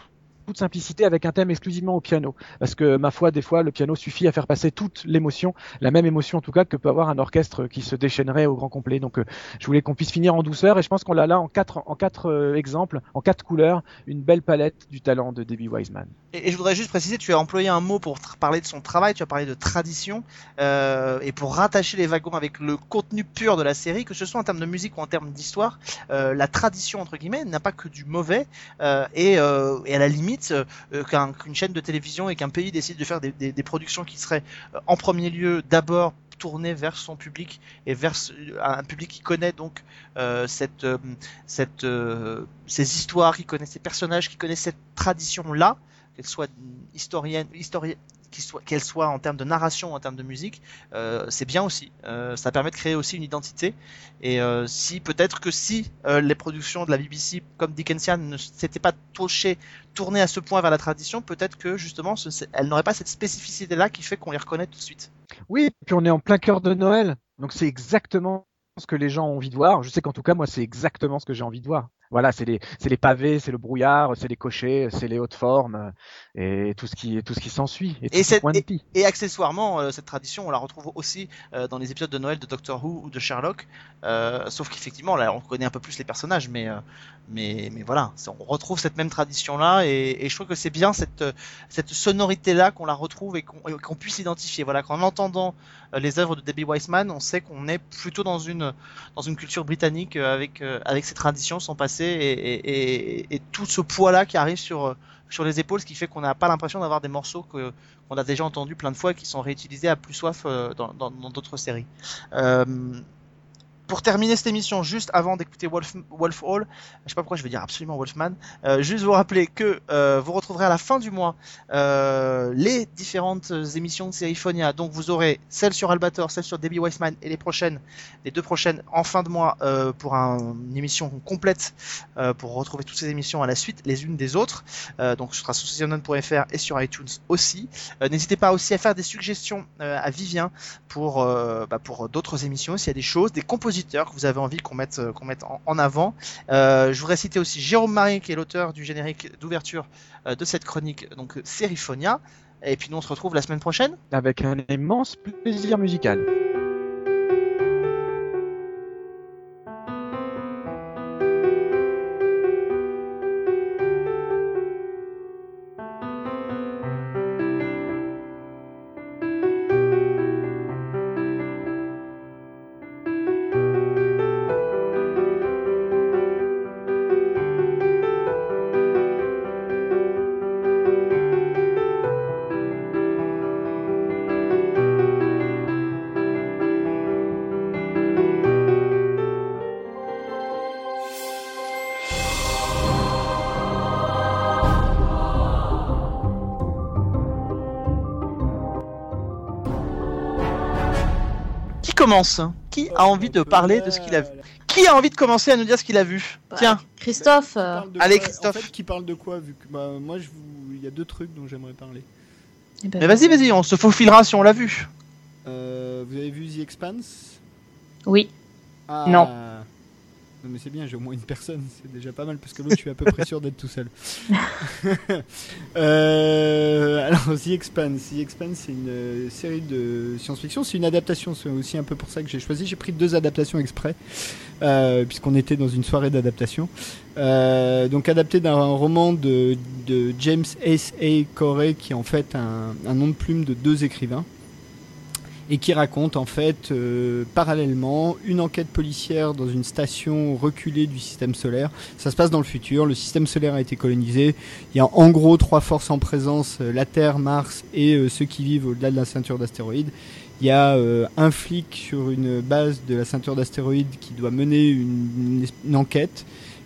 toute simplicité avec un thème exclusivement au piano, parce que ma foi, des fois, le piano suffit à faire passer toute l'émotion, la même émotion en tout cas que peut avoir un orchestre qui se déchaînerait au grand complet. Donc euh, je voulais qu'on puisse finir en douceur, et je pense qu'on l'a là en quatre, en quatre euh, exemples, en quatre couleurs, une belle palette du talent de Debbie Wiseman. Et, et je voudrais juste préciser, tu as employé un mot pour tra- parler de son travail, tu as parlé de tradition, euh, et pour rattacher les wagons avec le contenu pur de la série, que ce soit en termes de musique ou en termes d'histoire, euh, la tradition entre guillemets n'a pas que du mauvais, euh, et, euh, et à la limite Euh, qu'un, qu'une chaîne de télévision et qu'un pays décide de faire des, des, des productions qui seraient euh, en premier lieu d'abord tournées vers son public et vers euh, un public qui connaît donc euh, cette, euh, cette, euh, ces histoires, qui connaît ces personnages, qui connaît cette tradition-là, qu'elle soit historienne, historienne qu'elle soit, qu'elle soit en termes de narration, en termes de musique, euh, c'est bien aussi. Euh, ça permet de créer aussi une identité. Et euh, si peut-être que si euh, les productions de la B B C comme Dickensian ne s'étaient pas touchées, tournées à ce point vers la tradition, peut-être que justement, ce, elles n'auraient pas cette spécificité-là qui fait qu'on les reconnaît tout de suite. Oui, et puis on est en plein cœur de Noël, donc c'est exactement ce que les gens ont envie de voir. Je sais qu'en tout cas, moi, c'est exactement ce que j'ai envie de voir. Voilà, c'est les, c'est les pavés, c'est le brouillard, c'est les cochers, c'est les hautes formes et tout ce qui, tout ce qui s'ensuit. Et, et, cette, et, et accessoirement, euh, cette tradition, on la retrouve aussi euh, dans les épisodes de Noël de Doctor Who ou de Sherlock. Euh, sauf qu'effectivement, là, on connaît un peu plus les personnages, mais, euh, mais, mais voilà, on retrouve cette même tradition-là, et, et je trouve que c'est bien cette, cette sonorité-là qu'on la retrouve et qu'on, et qu'on puisse identifier. Voilà, qu'en entendant les œuvres de Debbie Wiseman, on sait qu'on est plutôt dans une, dans une culture britannique avec, avec ses traditions sans passer. Et, et, et, et tout ce poids-là qui arrive sur, sur les épaules, ce qui fait qu'on n'a pas l'impression d'avoir des morceaux que, qu'on a déjà entendus plein de fois et qui sont réutilisés à plus soif dans, dans, dans d'autres séries. Euh, pour terminer cette émission, juste avant d'écouter Wolf, Wolf Hall, je sais pas pourquoi je vais dire absolument Wolfman, euh, juste vous rappeler que euh, vous retrouverez à la fin du mois euh, les différentes émissions de Sériphonia. Donc vous aurez celle sur Albator, celle sur Debbie Wiseman, et les prochaines, les deux prochaines en fin de mois euh, pour un, une émission complète, euh, pour retrouver toutes ces émissions à la suite les unes des autres. Euh, donc ce sera sur season one dot f r et sur iTunes aussi. Euh, n'hésitez pas aussi à faire des suggestions euh, à Vivien pour, euh, bah, pour d'autres émissions, s'il y a des choses, des compositions que vous avez envie qu'on mette, qu'on mette en, en avant. Euh, je voudrais citer aussi Jérôme Marie, qui est l'auteur du générique d'ouverture euh, de cette chronique, donc Sériphonia. Et puis nous, on se retrouve la semaine prochaine. Avec un immense plaisir musical. commence? Qui a envie de parler de ce qu'il a vu? Qui a envie de commencer à nous dire ce qu'il a vu? Bah, tiens. Christophe. Allez, Christophe. En fait, qui parle de quoi vu que, bah, moi, je vous... il y a deux trucs dont j'aimerais parler. Eh ben, Mais vas-y, vas-y, on se faufilera si on l'a vu. Euh, vous avez vu The Expanse? Oui. Ah. Non. Non mais c'est bien, j'ai au moins une personne, c'est déjà pas mal parce que l'autre, je suis à peu près sûr d'être tout seul. euh, alors The Expanse, The Expanse, c'est une série de science-fiction, c'est une adaptation, c'est aussi un peu pour ça que j'ai choisi. J'ai pris deux adaptations exprès, euh, puisqu'on était dans une soirée d'adaptation. Euh, donc adapté d'un roman de, de James S A. Corey, qui est en fait un, un nom de plume de deux écrivains. Et qui raconte en fait euh, parallèlement une enquête policière dans une station reculée du système solaire. Ça se passe dans le futur, le système solaire a été colonisé. Il y a en gros trois forces en présence, euh, la Terre, Mars et euh, ceux qui vivent au-delà de la ceinture d'astéroïdes. Il y a euh, un flic sur une base de la ceinture d'astéroïdes qui doit mener une, une enquête.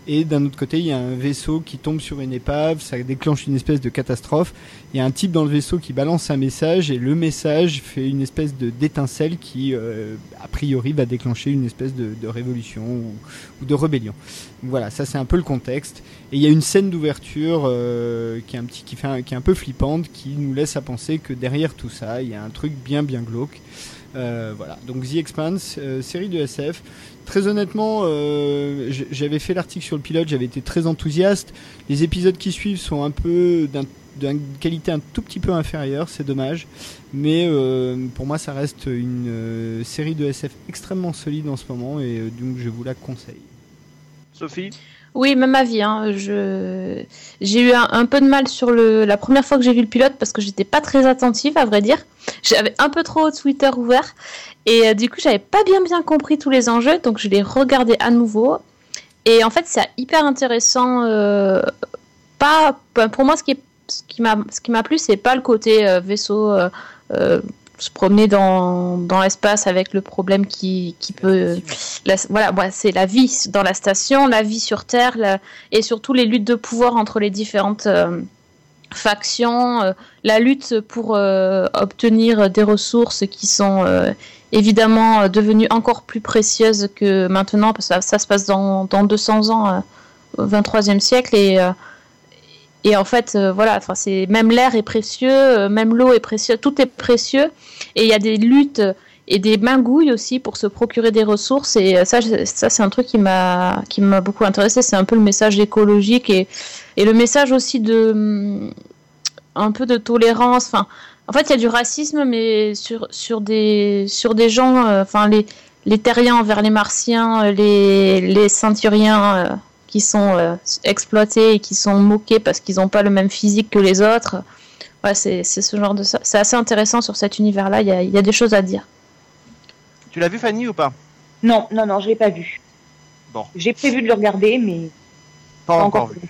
Et d'un autre côté, il y a un vaisseau qui tombe sur une épave, ça déclenche une espèce de catastrophe. Il y a un type dans le vaisseau qui balance un message et le message fait une espèce de, d'étincelle qui, euh, a priori, va déclencher une espèce de, de révolution ou, ou de rébellion. Voilà, ça c'est un peu le contexte. Et il y a une scène d'ouverture euh, qui est un petit, qui fait un, qui est un peu flippante, qui nous laisse à penser que derrière tout ça, il y a un truc bien bien glauque. Euh, voilà, donc The Expanse, euh, série de S F. Très honnêtement, euh, j'avais fait l'article sur le pilote, j'avais été très enthousiaste. Les épisodes qui suivent sont un peu d'un, d'une qualité un tout petit peu inférieure, c'est dommage. Mais euh, pour moi, ça reste une euh, série de S F extrêmement solide en ce moment et euh, donc je vous la conseille. Sophie ? Oui, même avis. Hein. Je... J'ai eu un, un peu de mal sur le... la première fois que j'ai vu le pilote parce que j'étais pas très attentive, à vrai dire. J'avais un peu trop Twitter ouvert et euh, du coup, j'avais pas bien bien compris tous les enjeux, donc je l'ai regardé à nouveau. Et en fait, c'est hyper intéressant. Euh... Pas... Pour moi, ce qui, est... ce, qui m'a... ce qui m'a plu, c'est pas le côté euh, vaisseau euh, euh, se promener dans, dans l'espace avec le problème qui, qui peut... La, voilà, ouais, c'est la vie dans la station, la vie sur Terre, la, et surtout les luttes de pouvoir entre les différentes euh, factions, euh, la lutte pour euh, obtenir des ressources qui sont euh, évidemment devenues encore plus précieuses que maintenant, parce que ça, ça se passe dans, dans deux cents ans, euh, au vingt-troisième siècle, et... Euh, Et en fait, euh, voilà, enfin, c'est même l'air est précieux, euh, même l'eau est précieuse, tout est précieux. Et il y a des luttes et des magouilles aussi pour se procurer des ressources. Et ça, ça c'est un truc qui m'a qui m'a beaucoup intéressé. C'est un peu le message écologique et et le message aussi de un peu de tolérance. Enfin, en fait, il y a du racisme, mais sur sur des sur des gens, euh, enfin les les terriens envers les martiens, les les ceinturiens. Euh, qui sont euh, exploités et qui sont moqués parce qu'ils n'ont pas le même physique que les autres. Ouais, c'est, c'est ce genre de ça. C'est assez intéressant sur cet univers-là. Il y a, y a des choses à dire. Tu l'as vu, Fanny, ou pas? Non, non, non, je l'ai pas vu. Bon. J'ai prévu de le regarder, mais pas, pas encore, encore vu. vu.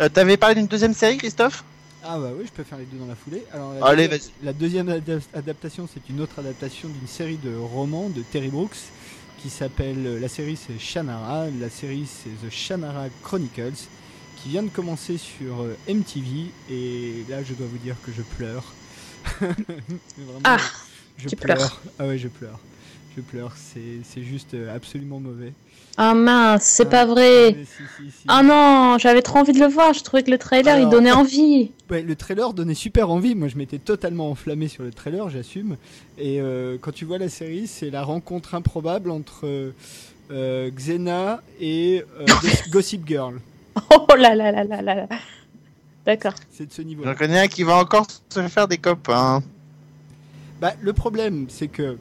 Euh, t'avais parlé d'une deuxième série, Christophe? Ah bah oui, je peux faire les deux dans la foulée. Alors, la, Allez, deuxième, vas-y. La deuxième ad- adaptation, c'est une autre adaptation d'une série de romans de Terry Brooks. Qui s'appelle, la série c'est Shannara, la série c'est The Shannara Chronicles, qui vient de commencer sur M T V, et là je dois vous dire que je pleure. Vraiment, ah, je tu pleure. pleures. Ah ouais, je pleure. Je pleure, c'est, c'est juste absolument mauvais. Ah mince, c'est ah, pas vrai. Si, si, si. Ah non, j'avais trop envie de le voir, je trouvais que le trailer Alors, il donnait envie. Ouais, le trailer donnait super envie, moi je m'étais totalement enflammé sur le trailer, j'assume. Et euh, quand tu vois la série, c'est la rencontre improbable entre euh, Xena et euh, Gossip Girl. Oh là là là là là. D'accord. C'est de ce niveau. J'en connais un qui va encore se faire des copains. Bah le problème, c'est que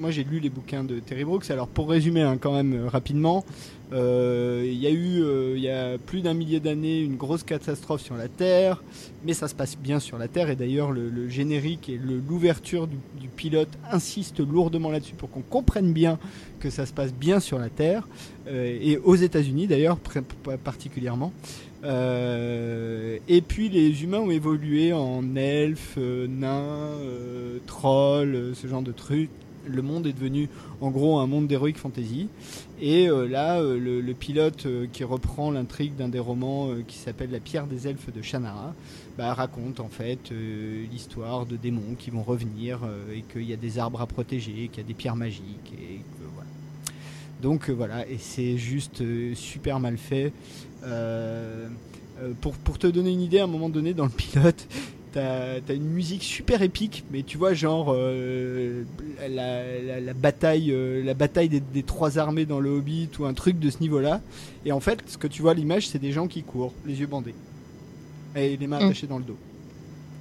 moi j'ai lu les bouquins de Terry Brooks. Alors pour résumer hein, quand même euh, rapidement, il euh, y a eu il euh, y a plus d'un millier d'années une grosse catastrophe sur la Terre, mais ça se passe bien sur la Terre et d'ailleurs le, le générique et le, l'ouverture du, du pilote insistent lourdement là-dessus pour qu'on comprenne bien que ça se passe bien sur la Terre euh, et aux États-Unis d'ailleurs pr- pr- particulièrement. Euh, et puis les humains ont évolué en elfes, euh, nains, euh, trolls, euh, ce genre de trucs. Le monde est devenu en gros un monde d'heroic fantasy Et euh, là, euh, le, le pilote euh, qui reprend l'intrigue d'un des romans euh, qui s'appelle « La pierre des elfes de Shannara », bah, raconte en fait euh, l'histoire de démons qui vont revenir euh, et qu'il y a des arbres à protéger, qu'il y a des pierres magiques. Et que, voilà. Donc euh, voilà, et c'est juste euh, super mal fait. Euh, euh, pour, pour te donner une idée, à un moment donné, dans le pilote... T'as, t'as une musique super épique, mais tu vois, genre euh, la, la, la bataille, euh, la bataille des, des trois armées dans le Hobbit ou un truc de ce niveau-là. Et en fait, ce que tu vois à l'image, c'est des gens qui courent, les yeux bandés et les mains attachées mmh. dans le dos.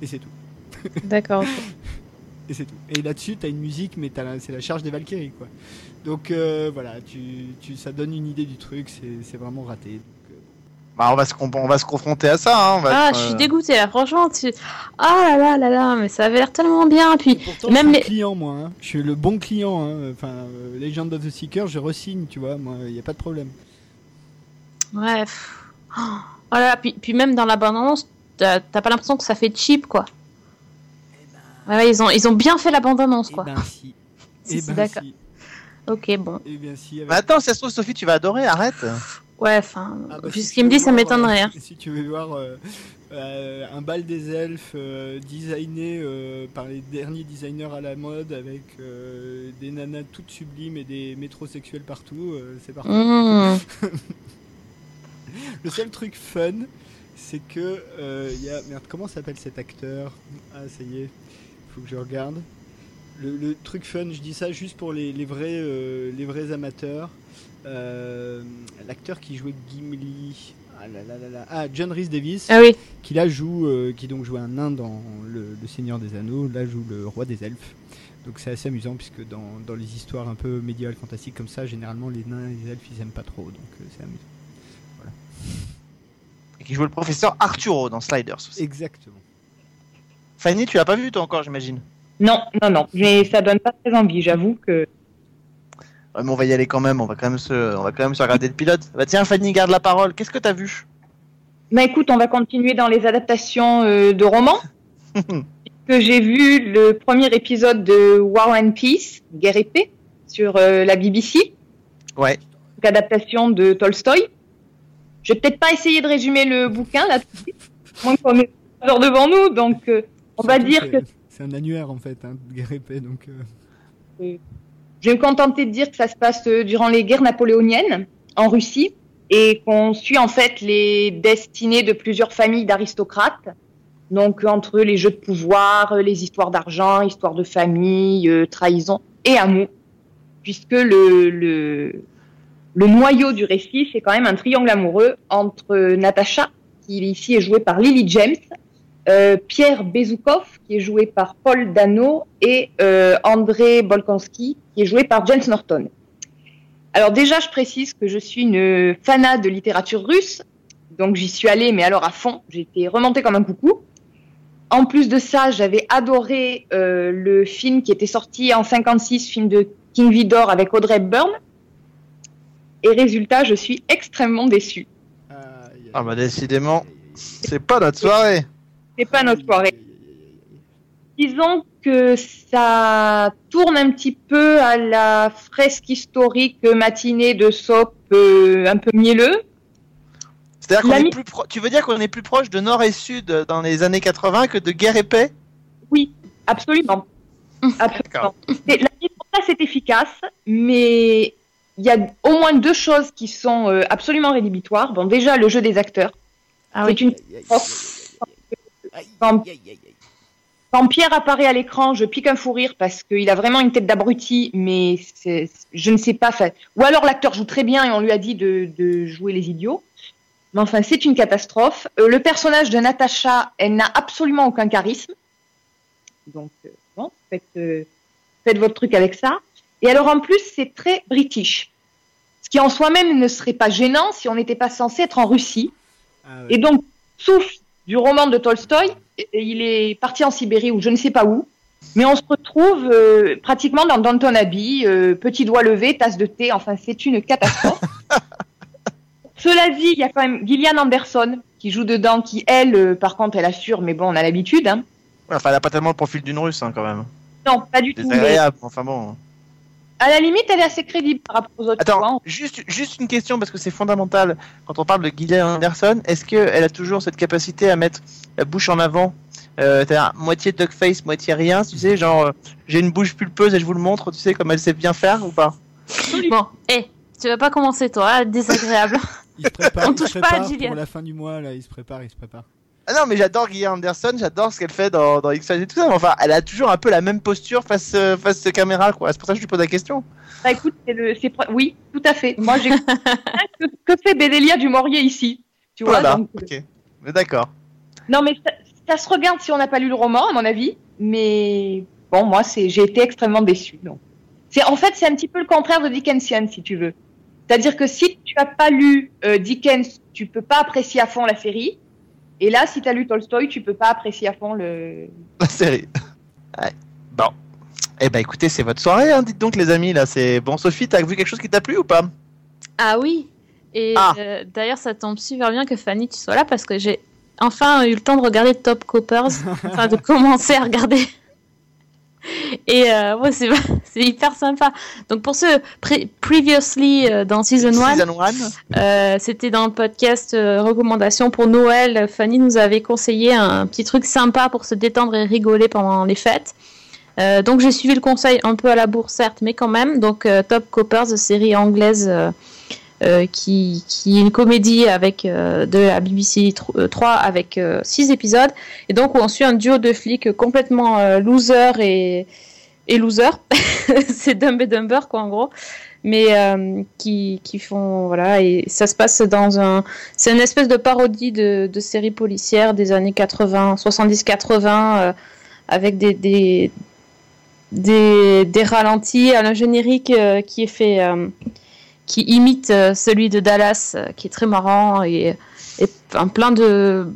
Et c'est tout. D'accord. Et c'est tout. Et là-dessus, t'as une musique, mais t'as la, c'est la charge des Valkyries, quoi. Donc euh, voilà, tu, tu, ça donne une idée du truc. C'est, c'est vraiment raté. Bah on va se on va se confronter à ça. Hein, on va ah, être, euh... je suis dégoûtée là, franchement. Tu... Ah là là là là, mais ça avait l'air tellement bien. Puis pourtant, même je suis les clients, moi, hein. Je suis le bon client. Hein. Enfin, euh, Legend of the Seeker, je re-signe, tu vois. Moi, il y a pas de problème. Ouais. Oh là là, puis puis même dans l'abondance, t'as, t'as pas l'impression que ça fait cheap, quoi. Eh ben... ouais, ils ont ils ont bien fait l'abondance, quoi. Eh ben si. si, eh si ben d'accord. Si. Ok, bon. Eh bien si. Avec... Bah, attends, si ça se trouve, Sophie, tu vas adorer. Arrête. Ouais, enfin, ah bah, vu si ce qu'il me dit, voir, ça m'étonnerait. Euh, si tu veux voir euh, euh, un bal des elfes euh, designé euh, par les derniers designers à la mode avec euh, des nanas toutes sublimes et des métrosexuels partout, euh, c'est parti. Mmh. Le seul truc fun, c'est que il euh, y a merde, comment s'appelle cet acteur ? Ah, ça y est, faut que je regarde. Le, le truc fun, je dis ça juste pour les, les vrais, euh, les vrais amateurs. Euh, l'acteur qui jouait Gimli, ah, là, là, là, là. Ah, John Rhys Davies, ah oui. qui là joue, euh, qui donc jouait un nain dans le, le Seigneur des Anneaux, là joue le roi des elfes. Donc c'est assez amusant puisque dans, dans les histoires un peu médiévales fantastiques comme ça, généralement les nains et les elfes ils aiment pas trop, donc euh, c'est amusant. Voilà. Et qui joue le professeur Arturo dans Sliders. Aussi. Exactement. Fanny, tu l'as pas vu toi encore, j'imagine. Non, non, non, mais ça donne pas très envie, j'avoue que. Mais on va y aller quand même, on va quand même se, on va quand même se regarder le pilote. Bah tiens, Fanny, garde la parole. Qu'est-ce que t'as vu ? Bah écoute, on va continuer dans les adaptations euh, de romans. Que j'ai vu le premier épisode de War and Peace, Guerre et Paix, sur euh, la B B C. Ouais. Donc, adaptation de Tolstoï. Je vais peut-être pas essayer de résumer le bouquin là, moins qu'on est trois heures devant nous, donc euh, on c'est va dire c'est, que c'est un annuaire en fait, hein, Guerre et Paix, donc. Euh... Euh... Je vais me contenter de dire que ça se passe durant les guerres napoléoniennes en Russie et qu'on suit en fait les destinées de plusieurs familles d'aristocrates. Donc entre les jeux de pouvoir, les histoires d'argent, histoires de famille, euh, trahison et amour. Puisque le, le, le noyau du récit, c'est quand même un triangle amoureux entre Natacha, qui ici est jouée par Lily James, Euh, Pierre Bezoukov, qui est joué par Paul Dano, et euh, André Bolkonski, qui est joué par James Norton. Alors déjà, je précise que je suis une fanat de littérature russe, donc j'y suis allée, mais alors à fond, j'ai été remontée comme un coucou. En plus de ça, j'avais adoré euh, le film qui était sorti en cinquante-six, film de King Vidor avec Audrey Hepburn. Et résultat, je suis extrêmement déçue. Ah bah décidément, c'est pas notre soirée. C'est pas notre soirée. Disons que ça tourne un petit peu à la fresque historique matinée de soap euh, un peu mielleux. C'est-à-dire qu'on L'ami... est plus pro... Tu veux dire qu'on est plus proche de Nord et Sud dans les années quatre-vingts que de Guerre et Paix ? Oui, absolument. Absolument. La mise en place est efficace, mais il y a au moins deux choses qui sont absolument rédhibitoires. Bon, déjà, le jeu des acteurs. Ah, c'est oui. une... Oh. Quand, quand Pierre apparaît à l'écran, je pique un fou rire parce qu'il a vraiment une tête d'abruti, mais c'est, je ne sais pas. Fait. Ou alors l'acteur joue très bien et on lui a dit de, de jouer les idiots. Mais enfin, c'est une catastrophe. Euh, le personnage de Natacha, elle n'a absolument aucun charisme. Donc, euh, bon, faites, euh, faites votre truc avec ça. Et alors, en plus, c'est très british. Ce qui en soi-même ne serait pas gênant si on n'était pas censé être en Russie. Ah, oui. Et donc, souffle du roman de Tolstoï, il est parti en Sibérie ou je ne sais pas où, mais on se retrouve euh, pratiquement dans Downton Abbey, euh, petit doigt levé, tasse de thé, enfin c'est une catastrophe. Cela dit, il y a quand même Gillian Anderson qui joue dedans, qui elle, euh, par contre, elle assure, mais bon, on a l'habitude. Hein. Ouais, enfin, elle n'a pas tellement le profil d'une Russe hein, quand même. Non, pas du tout. C'est agréable, mais... enfin bon. À la limite, elle est assez crédible par rapport aux autres. Attends, fois, hein. juste, juste une question, parce que c'est fondamental quand on parle de Gillian Anderson. Est-ce qu'elle a toujours cette capacité à mettre la bouche en avant, euh, t'as moitié duck face, moitié rien, tu sais, genre, euh, j'ai une bouche pulpeuse et je vous le montre, tu sais, comme elle sait bien faire ou pas? Bon, hé, hey, tu vas pas commencer, toi, hein, désagréable. Il se prépare, on touche il se prépare pas à Gillian. Pour la fin du mois, là, il se prépare, il se prépare. Ah non, mais j'adore Gillian Anderson, j'adore ce qu'elle fait dans, dans X-Files et tout ça, mais enfin, elle a toujours un peu la même posture face, euh, face caméra, quoi. C'est pour ça que je lui pose la question. Bah écoute, c'est le, c'est... oui, tout à fait. Moi, j'ai... que, que fait Bédélia du Maurier ici, tu vois, voilà, donc... ok. Mais d'accord. Non, mais ça, ça se regarde si on n'a pas lu le roman, à mon avis, mais bon, moi, c'est... j'ai été extrêmement déçue, donc. C'est, en fait, c'est un petit peu le contraire de Dickensian, si tu veux. C'est-à-dire que si tu n'as pas lu euh, Dickens, tu ne peux pas apprécier à fond la série. Et là, si t'as lu Tolstoy, tu peux pas apprécier à fond le... la série. Ouais. Bon. Eh ben, écoutez, c'est votre soirée, hein. Dites donc, les amis, là, c'est... Bon, Sophie, t'as vu quelque chose qui t'a plu ou pas? Ah oui. Et ah. Euh, d'ailleurs, ça tombe super bien que Fanny, tu sois là, parce que j'ai enfin eu le temps de regarder Top Coppers. Enfin, de commencer à regarder. Et euh, ouais, c'est, c'est hyper sympa. Donc pour ceux pre- previously euh, dans Season un, euh, c'était dans le podcast euh, recommandation pour Noël. Fanny nous avait conseillé un petit truc sympa pour se détendre et rigoler pendant les fêtes. Euh, donc j'ai suivi le conseil un peu à la bourre, certes, mais quand même. Donc euh, Top Coppers, série anglaise euh, euh, qui, qui est une comédie avec, euh, de la B B C trois avec euh, six épisodes. Et donc où on suit un duo de flics complètement euh, loser et... et loser, c'est Dumb et Dumber quoi en gros, mais euh, qui qui font voilà et ça se passe dans un c'est une espèce de parodie de de série policière des années quatre-vingts soixante-dix quatre-vingts euh, avec des des des des ralentis à un générique euh, qui est fait euh, qui imite euh, celui de Dallas euh, qui est très marrant et et enfin, plein de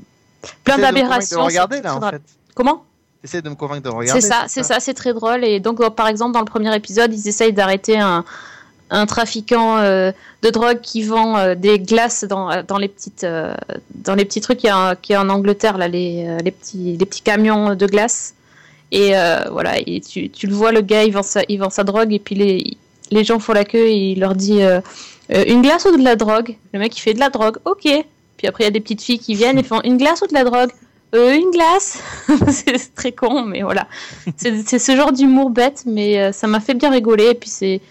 plein c'est d'aberrations. Regardez là en fait. Comment? Essaye de me convaincre de regarder. C'est ça, c'est ça, ça, c'est très drôle. Et donc, par exemple, dans le premier épisode, ils essayent d'arrêter un, un trafiquant euh, de drogue qui vend euh, des glaces dans, dans les petites, euh, dans les petits trucs qu'il y a, qu'il y a en Angleterre là, les, les petits, les petits camions de glace. Et euh, voilà, et tu, tu le vois, le gars, il vend sa, il vend sa drogue, et puis les, les gens font la queue et il leur dit euh, une glace ou de la drogue. Le mec, il fait de la drogue, ok. Puis après, il y a des petites filles qui viennent et font une glace ou de la drogue. Euh, une glace, c'est très con, mais voilà. C'est, c'est ce genre d'humour bête, mais euh, ça m'a fait bien rigoler. Et puis c'est,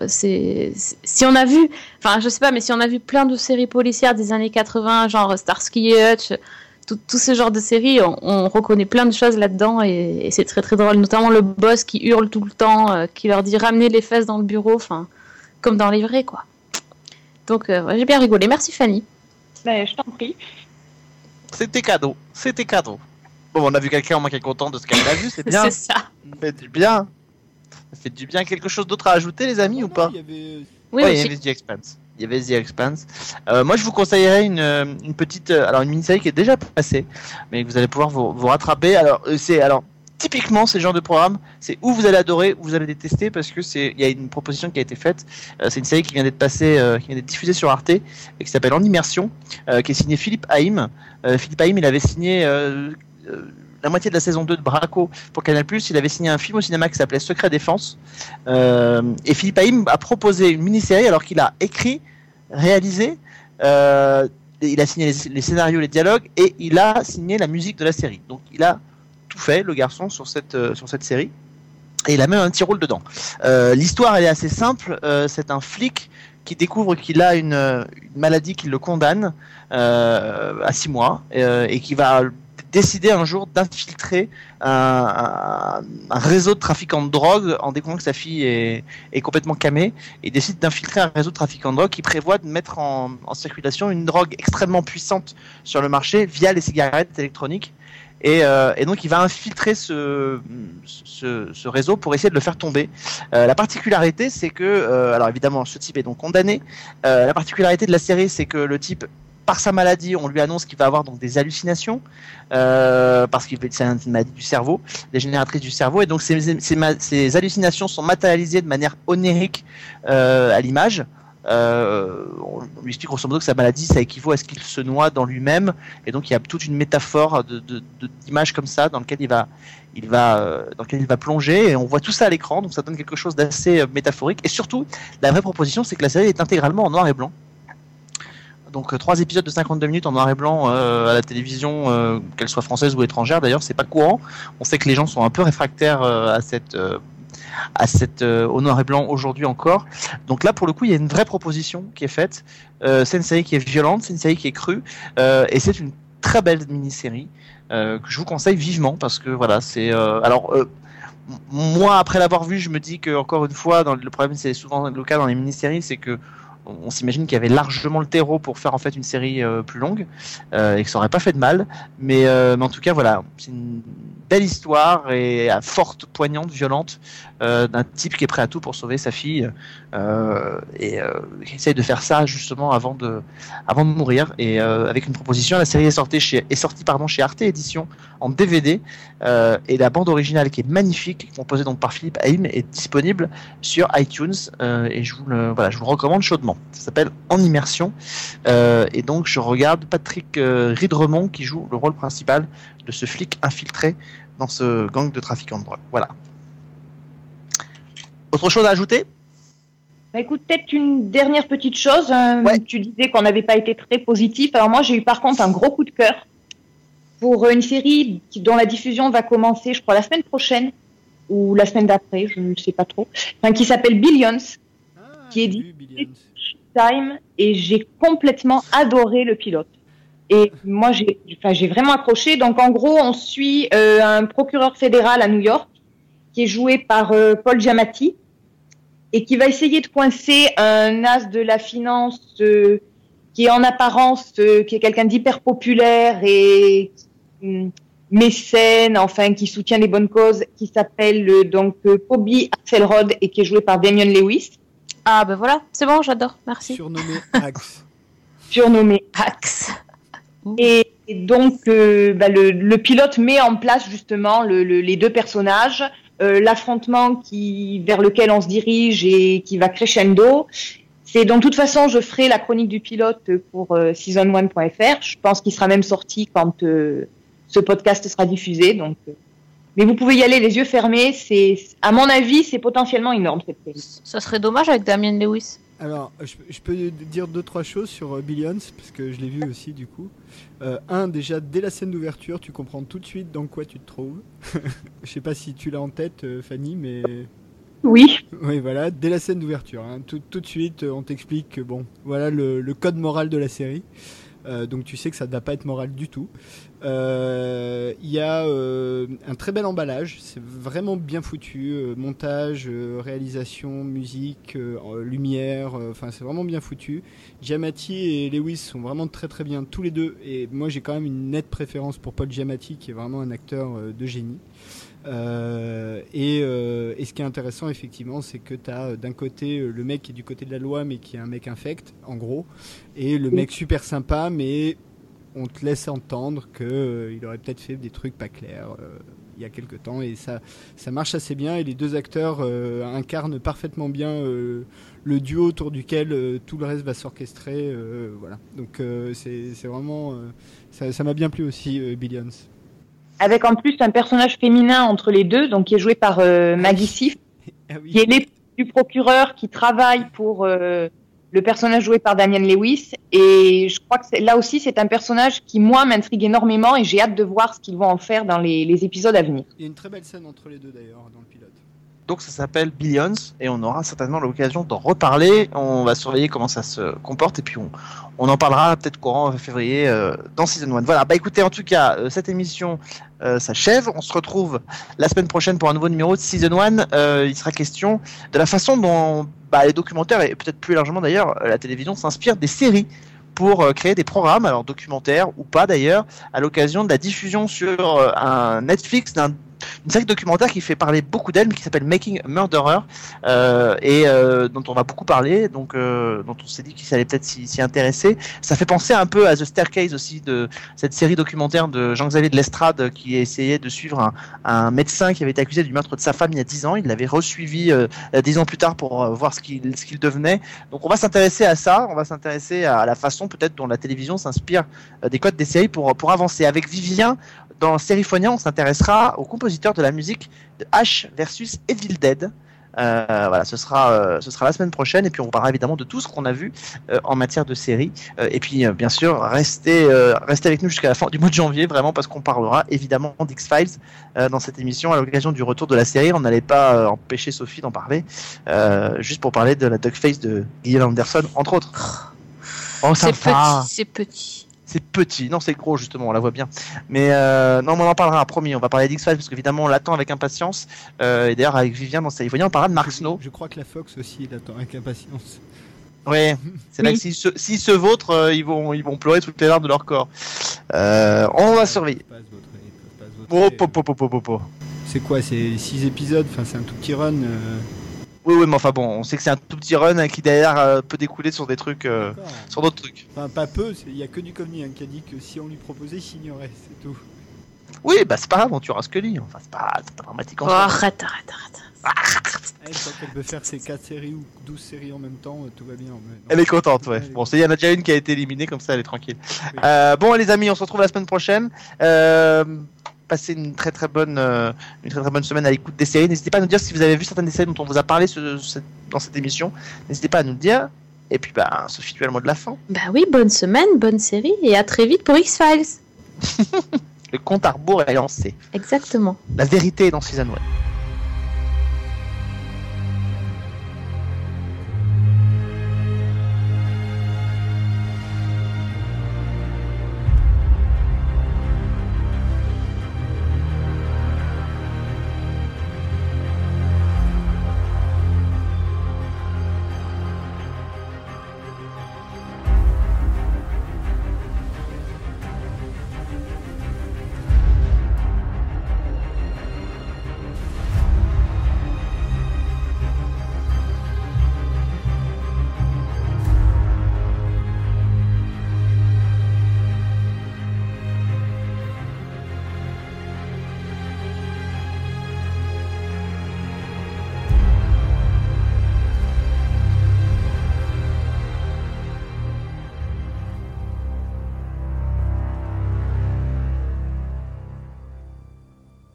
euh, c'est, c'est, si on a vu, enfin je sais pas, mais si on a vu plein de séries policières des années quatre-vingts, genre Starsky et Hutch, tout, tout ce genre de séries, on, on reconnaît plein de choses là-dedans, et, et c'est très très drôle. Notamment le boss qui hurle tout le temps, euh, qui leur dit ramenez les fesses dans le bureau, enfin comme dans les vrais quoi. Donc euh, ouais, j'ai bien rigolé. Merci Fanny. Bah, je t'en prie. C'était cadeau, c'était cadeau. Bon, on a vu quelqu'un en moins qui est content de ce qu'elle a vu, c'est bien. C'est ça. Ça fait du bien. Ça fait du bien. Quelque chose d'autre à ajouter, les amis, non, ou non, pas? Il y avait... Oui, ouais, il y avait The Expanse. Il y avait The Expanse. Euh, moi, je vous conseillerais une, une petite, alors une mini-série qui est déjà passée, mais vous allez pouvoir vous, vous rattraper. Alors, c'est alors typiquement ce genre de programme, c'est où vous allez adorer, où vous allez détester, parce que c'est, il y a une proposition qui a été faite. Euh, c'est une série qui vient d'être passée, euh, qui vient d'être diffusée sur Arte, et qui s'appelle En Immersion, euh, qui est signée Philippe Haïm. Euh, Philippe Haïm, il avait signé euh, euh, la moitié de la saison deux de Braco pour Canal+. Il avait signé un film au cinéma qui s'appelait Secret Défense. Euh, et Philippe Haïm a proposé une mini-série alors qu'il a écrit, réalisé, euh, il a signé les, les scénarios, les dialogues, et il a signé la musique de la série. Donc il a tout fait, le garçon, sur cette, euh, sur cette série. Et il a même un petit rôle dedans. Euh, l'histoire, elle est assez simple. Euh, c'est un flic qui découvre qu'il a une, une maladie qui le condamne euh, à six mois euh, et qui va décider un jour d'infiltrer un, un, un réseau de trafiquants de drogue en découvrant que sa fille est, est complètement camée, et décide d'infiltrer un réseau de trafiquants de drogue qui prévoit de mettre en, en circulation une drogue extrêmement puissante sur le marché via les cigarettes électroniques. Et, euh, et donc il va infiltrer ce, ce, ce réseau pour essayer de le faire tomber. Euh, la particularité, c'est que, euh, alors évidemment, ce type est donc condamné. Euh, la particularité de la série, c'est que le type, par sa maladie, on lui annonce qu'il va avoir donc des hallucinations, euh, parce qu'il c'est une maladie du cerveau, dégénératrice du cerveau, et donc ces, ces, ces hallucinations sont matérialisées de manière onirique euh, à l'image. Euh, on lui explique grosso modo que sa maladie, ça équivaut à ce qu'il se noie dans lui-même, et donc il y a toute une métaphore de, de, de, d'image comme ça dans lequel il va, il va, euh, dans lequel il va plonger, et on voit tout ça à l'écran, donc ça donne quelque chose d'assez euh, métaphorique. Et surtout, la vraie proposition, c'est que la série est intégralement en noir et blanc. Donc trois épisodes de cinquante-deux minutes en noir et blanc euh, à la télévision, euh, qu'elle soit française ou étrangère. D'ailleurs, c'est pas courant. On sait que les gens sont un peu réfractaires euh, à cette euh, à cette euh, au noir et blanc aujourd'hui encore. Donc là, pour le coup, il y a une vraie proposition qui est faite. Euh, c'est une série qui est violente, c'est une série qui est crue, euh, et c'est une très belle mini-série euh, que je vous conseille vivement parce que voilà, c'est euh, alors. Euh, moi, après l'avoir vue, je me dis que encore une fois, dans, le problème, c'est souvent le cas dans les mini-séries, c'est que on s'imagine qu'il y avait largement le terreau pour faire en fait une série euh, plus longue euh, et que ça aurait pas fait de mal, mais, euh, mais en tout cas voilà, c'est une belle histoire et à forte, poignante, violente euh, d'un type qui est prêt à tout pour sauver sa fille euh, et euh, qui essaye de faire ça justement avant de, avant de mourir et euh, avec une proposition. La série est sortie chez, est sortie, pardon, chez Arte Édition en D V D euh, et la bande originale qui est magnifique, composée donc par Philippe Haïm, est disponible sur iTunes euh, et je vous le, voilà, je vous le recommande chaudement. Ça s'appelle En Immersion euh, et donc je regarde Patrick euh, Ridremont qui joue le rôle principal de ce flic infiltré dans ce gang de trafiquants de drogue. Voilà. Autre chose à ajouter ? Bah écoute, peut-être une dernière petite chose. Hein, ouais. Tu disais qu'on n'avait pas été très positif. Alors moi j'ai eu par contre un gros coup de cœur pour une série dont la diffusion va commencer, je crois, la semaine prochaine ou la semaine d'après, je ne sais pas trop. Enfin, qui s'appelle Billions, ah, qui est diffusée Time, et j'ai complètement adoré le pilote. Et moi, j'ai, enfin, j'ai vraiment accroché. Donc, en gros, on suit euh, un procureur fédéral à New York qui est joué par euh, Paul Giamatti et qui va essayer de coincer un as de la finance euh, qui est en apparence, euh, qui est quelqu'un d'hyper populaire et euh, mécène, enfin, qui soutient les bonnes causes, qui s'appelle euh, donc euh, Kobe Axelrod et qui est joué par Damien Lewis. Ah ben voilà, c'est bon, j'adore, merci. Surnommé Axe. Surnommé Axe. Et donc, euh, bah, le, le pilote met en place justement le, le, les deux personnages, euh, l'affrontement qui, vers lequel on se dirige et qui va crescendo. C'est, donc, de toute façon, je ferai la chronique du pilote pour euh, season one point f r. Je pense qu'il sera même sorti quand euh, ce podcast sera diffusé. Donc, euh, mais vous pouvez y aller les yeux fermés. C'est, à mon avis, c'est potentiellement énorme cette série. Ça serait dommage avec Damien Lewis. Alors, je, je peux dire deux trois choses sur Billions parce que je l'ai vu aussi du coup. Euh, un, déjà dès la scène d'ouverture, tu comprends tout de suite dans quoi tu te trouves. Je sais pas si tu l'as en tête, Fanny, mais oui. Oui, voilà, dès la scène d'ouverture, hein, tout, tout de suite, on t'explique que bon, voilà le, le code moral de la série. Euh, donc tu sais que ça ne va pas être moral du tout. Il euh, y a euh, un très bel emballage, c'est vraiment bien foutu, euh, montage, euh, réalisation, musique, euh, lumière, enfin euh, c'est vraiment bien foutu. Giamatti et Lewis sont vraiment très très bien tous les deux, et moi j'ai quand même une nette préférence pour Paul Giamatti qui est vraiment un acteur euh, de génie. Euh, et, euh, et ce qui est intéressant effectivement, c'est que t'as d'un côté le mec qui est du côté de la loi mais qui est un mec infect en gros, et le mec super sympa mais on te laisse entendre que euh, il aurait peut-être fait des trucs pas clairs euh, il y a quelque temps, et ça, ça marche assez bien, et les deux acteurs euh, incarnent parfaitement bien euh, le duo autour duquel euh, tout le reste va s'orchestrer, euh, voilà. Donc euh, c'est, c'est vraiment euh, ça, ça m'a bien plu aussi euh, Billions. Avec en plus un personnage féminin entre les deux, donc qui est joué par euh, Maggie Siff, ah oui. Qui est l'épouse du procureur qui travaille pour euh, le personnage joué par Damien Lewis. Et je crois que c'est, là aussi, c'est un personnage qui, moi, m'intrigue énormément et j'ai hâte de voir ce qu'ils vont en faire dans les, les épisodes à venir. Il y a une très belle scène entre les deux, d'ailleurs, dans le pilote. Donc ça s'appelle Billions et on aura certainement l'occasion d'en reparler. On va surveiller comment ça se comporte et puis on, on en parlera peut-être courant février euh, dans Season one. Voilà, bah écoutez, en tout cas, euh, cette émission euh, s'achève. On se retrouve la semaine prochaine pour un nouveau numéro de Season one. Euh, il sera question de la façon dont bah, les documentaires et peut-être plus largement d'ailleurs la télévision s'inspire des séries pour créer des programmes, alors documentaires ou pas d'ailleurs, à l'occasion de la diffusion sur un Netflix d'un, une série documentaire qui fait parler beaucoup d'elle, mais qui s'appelle Making a Murderer, euh, et euh, dont on va beaucoup parler, donc euh, dont on s'est dit qu'il allait peut-être s'y, s'y intéresser. Ça fait penser un peu à The Staircase aussi, de cette série documentaire de Jean-Xavier de Lestrade qui essayait de suivre un, un médecin qui avait été accusé du meurtre de sa femme il y a dix ans. Il l'avait resuivi euh, dix ans plus tard pour euh, voir ce qu'il, ce qu'il devenait. Donc on va s'intéresser à ça, on va s'intéresser à la façon peut-être dont la télévision s'inspire euh, des codes des séries pour, pour avancer. Avec Vivien, dans Sériphonia, on s'intéressera au compositeur de la musique de H versus Evil Dead. Euh, voilà, ce sera, euh, ce sera la semaine prochaine, et puis on parlera évidemment de tout ce qu'on a vu euh, en matière de séries. Euh, et puis, euh, bien sûr, restez, euh, restez avec nous jusqu'à la fin du mois de janvier, vraiment, parce qu'on parlera évidemment d'X-Files euh, dans cette émission à l'occasion du retour de la série. On n'allait pas euh, empêcher Sophie d'en parler, euh, juste pour parler de la Duckface de Gillian Anderson, entre autres. Oh, c'est petit, c'est petit. C'est petit, non c'est gros justement, on la voit bien. Mais euh, non, on en parlera, promis, on va parler d'X-Files parce qu'évidemment on l'attend avec impatience. Euh, et d'ailleurs avec Vivien dans Salifonia, on parlera de Mark Snow. Je, je crois que la Fox aussi l'attend avec impatience. Ouais, c'est oui, c'est vrai que s'ils se, s'ils se vautrent, euh, ils, vont, ils vont pleurer toutes les larmes de leur corps. Euh, on va surveiller. Oh, po, po, po, po, po. C'est quoi, c'est six épisodes, enfin, c'est un tout petit run euh... Oui, oui, mais enfin bon, on sait que c'est un tout petit run hein, qui derrière euh, peut découler sur des trucs, euh, sur d'autres trucs. Enfin, pas peu, il n'y a que du Duchovny hein, qui a dit que si on lui proposait, il s'ignorait, c'est tout. Oui, bah c'est pas grave, on tuera Scully, enfin c'est pas, c'est pas dramatique en oh, arrête, arrête, arrête. Ah, je crois qu'elle peut faire ses quatre séries ou douze séries en même temps, tout va bien. Mais elle est contente, ouais. Bon, il y en a déjà une qui a été éliminée, comme ça elle est tranquille. Oui. Euh, bon, les amis, on se retrouve la semaine prochaine. Euh... Passez une très très bonne euh, une très très bonne semaine à l'écoute des séries. N'hésitez pas à nous dire si vous avez vu certaines des séries dont on vous a parlé ce, ce, dans cette émission. N'hésitez pas à nous le dire. Et puis bah Sophie, tu as le mot de la fin. Bah oui, bonne semaine, bonne série et à très vite pour X-Files. Le compte à rebours est lancé. Exactement. La vérité est dans Suzanne Webb.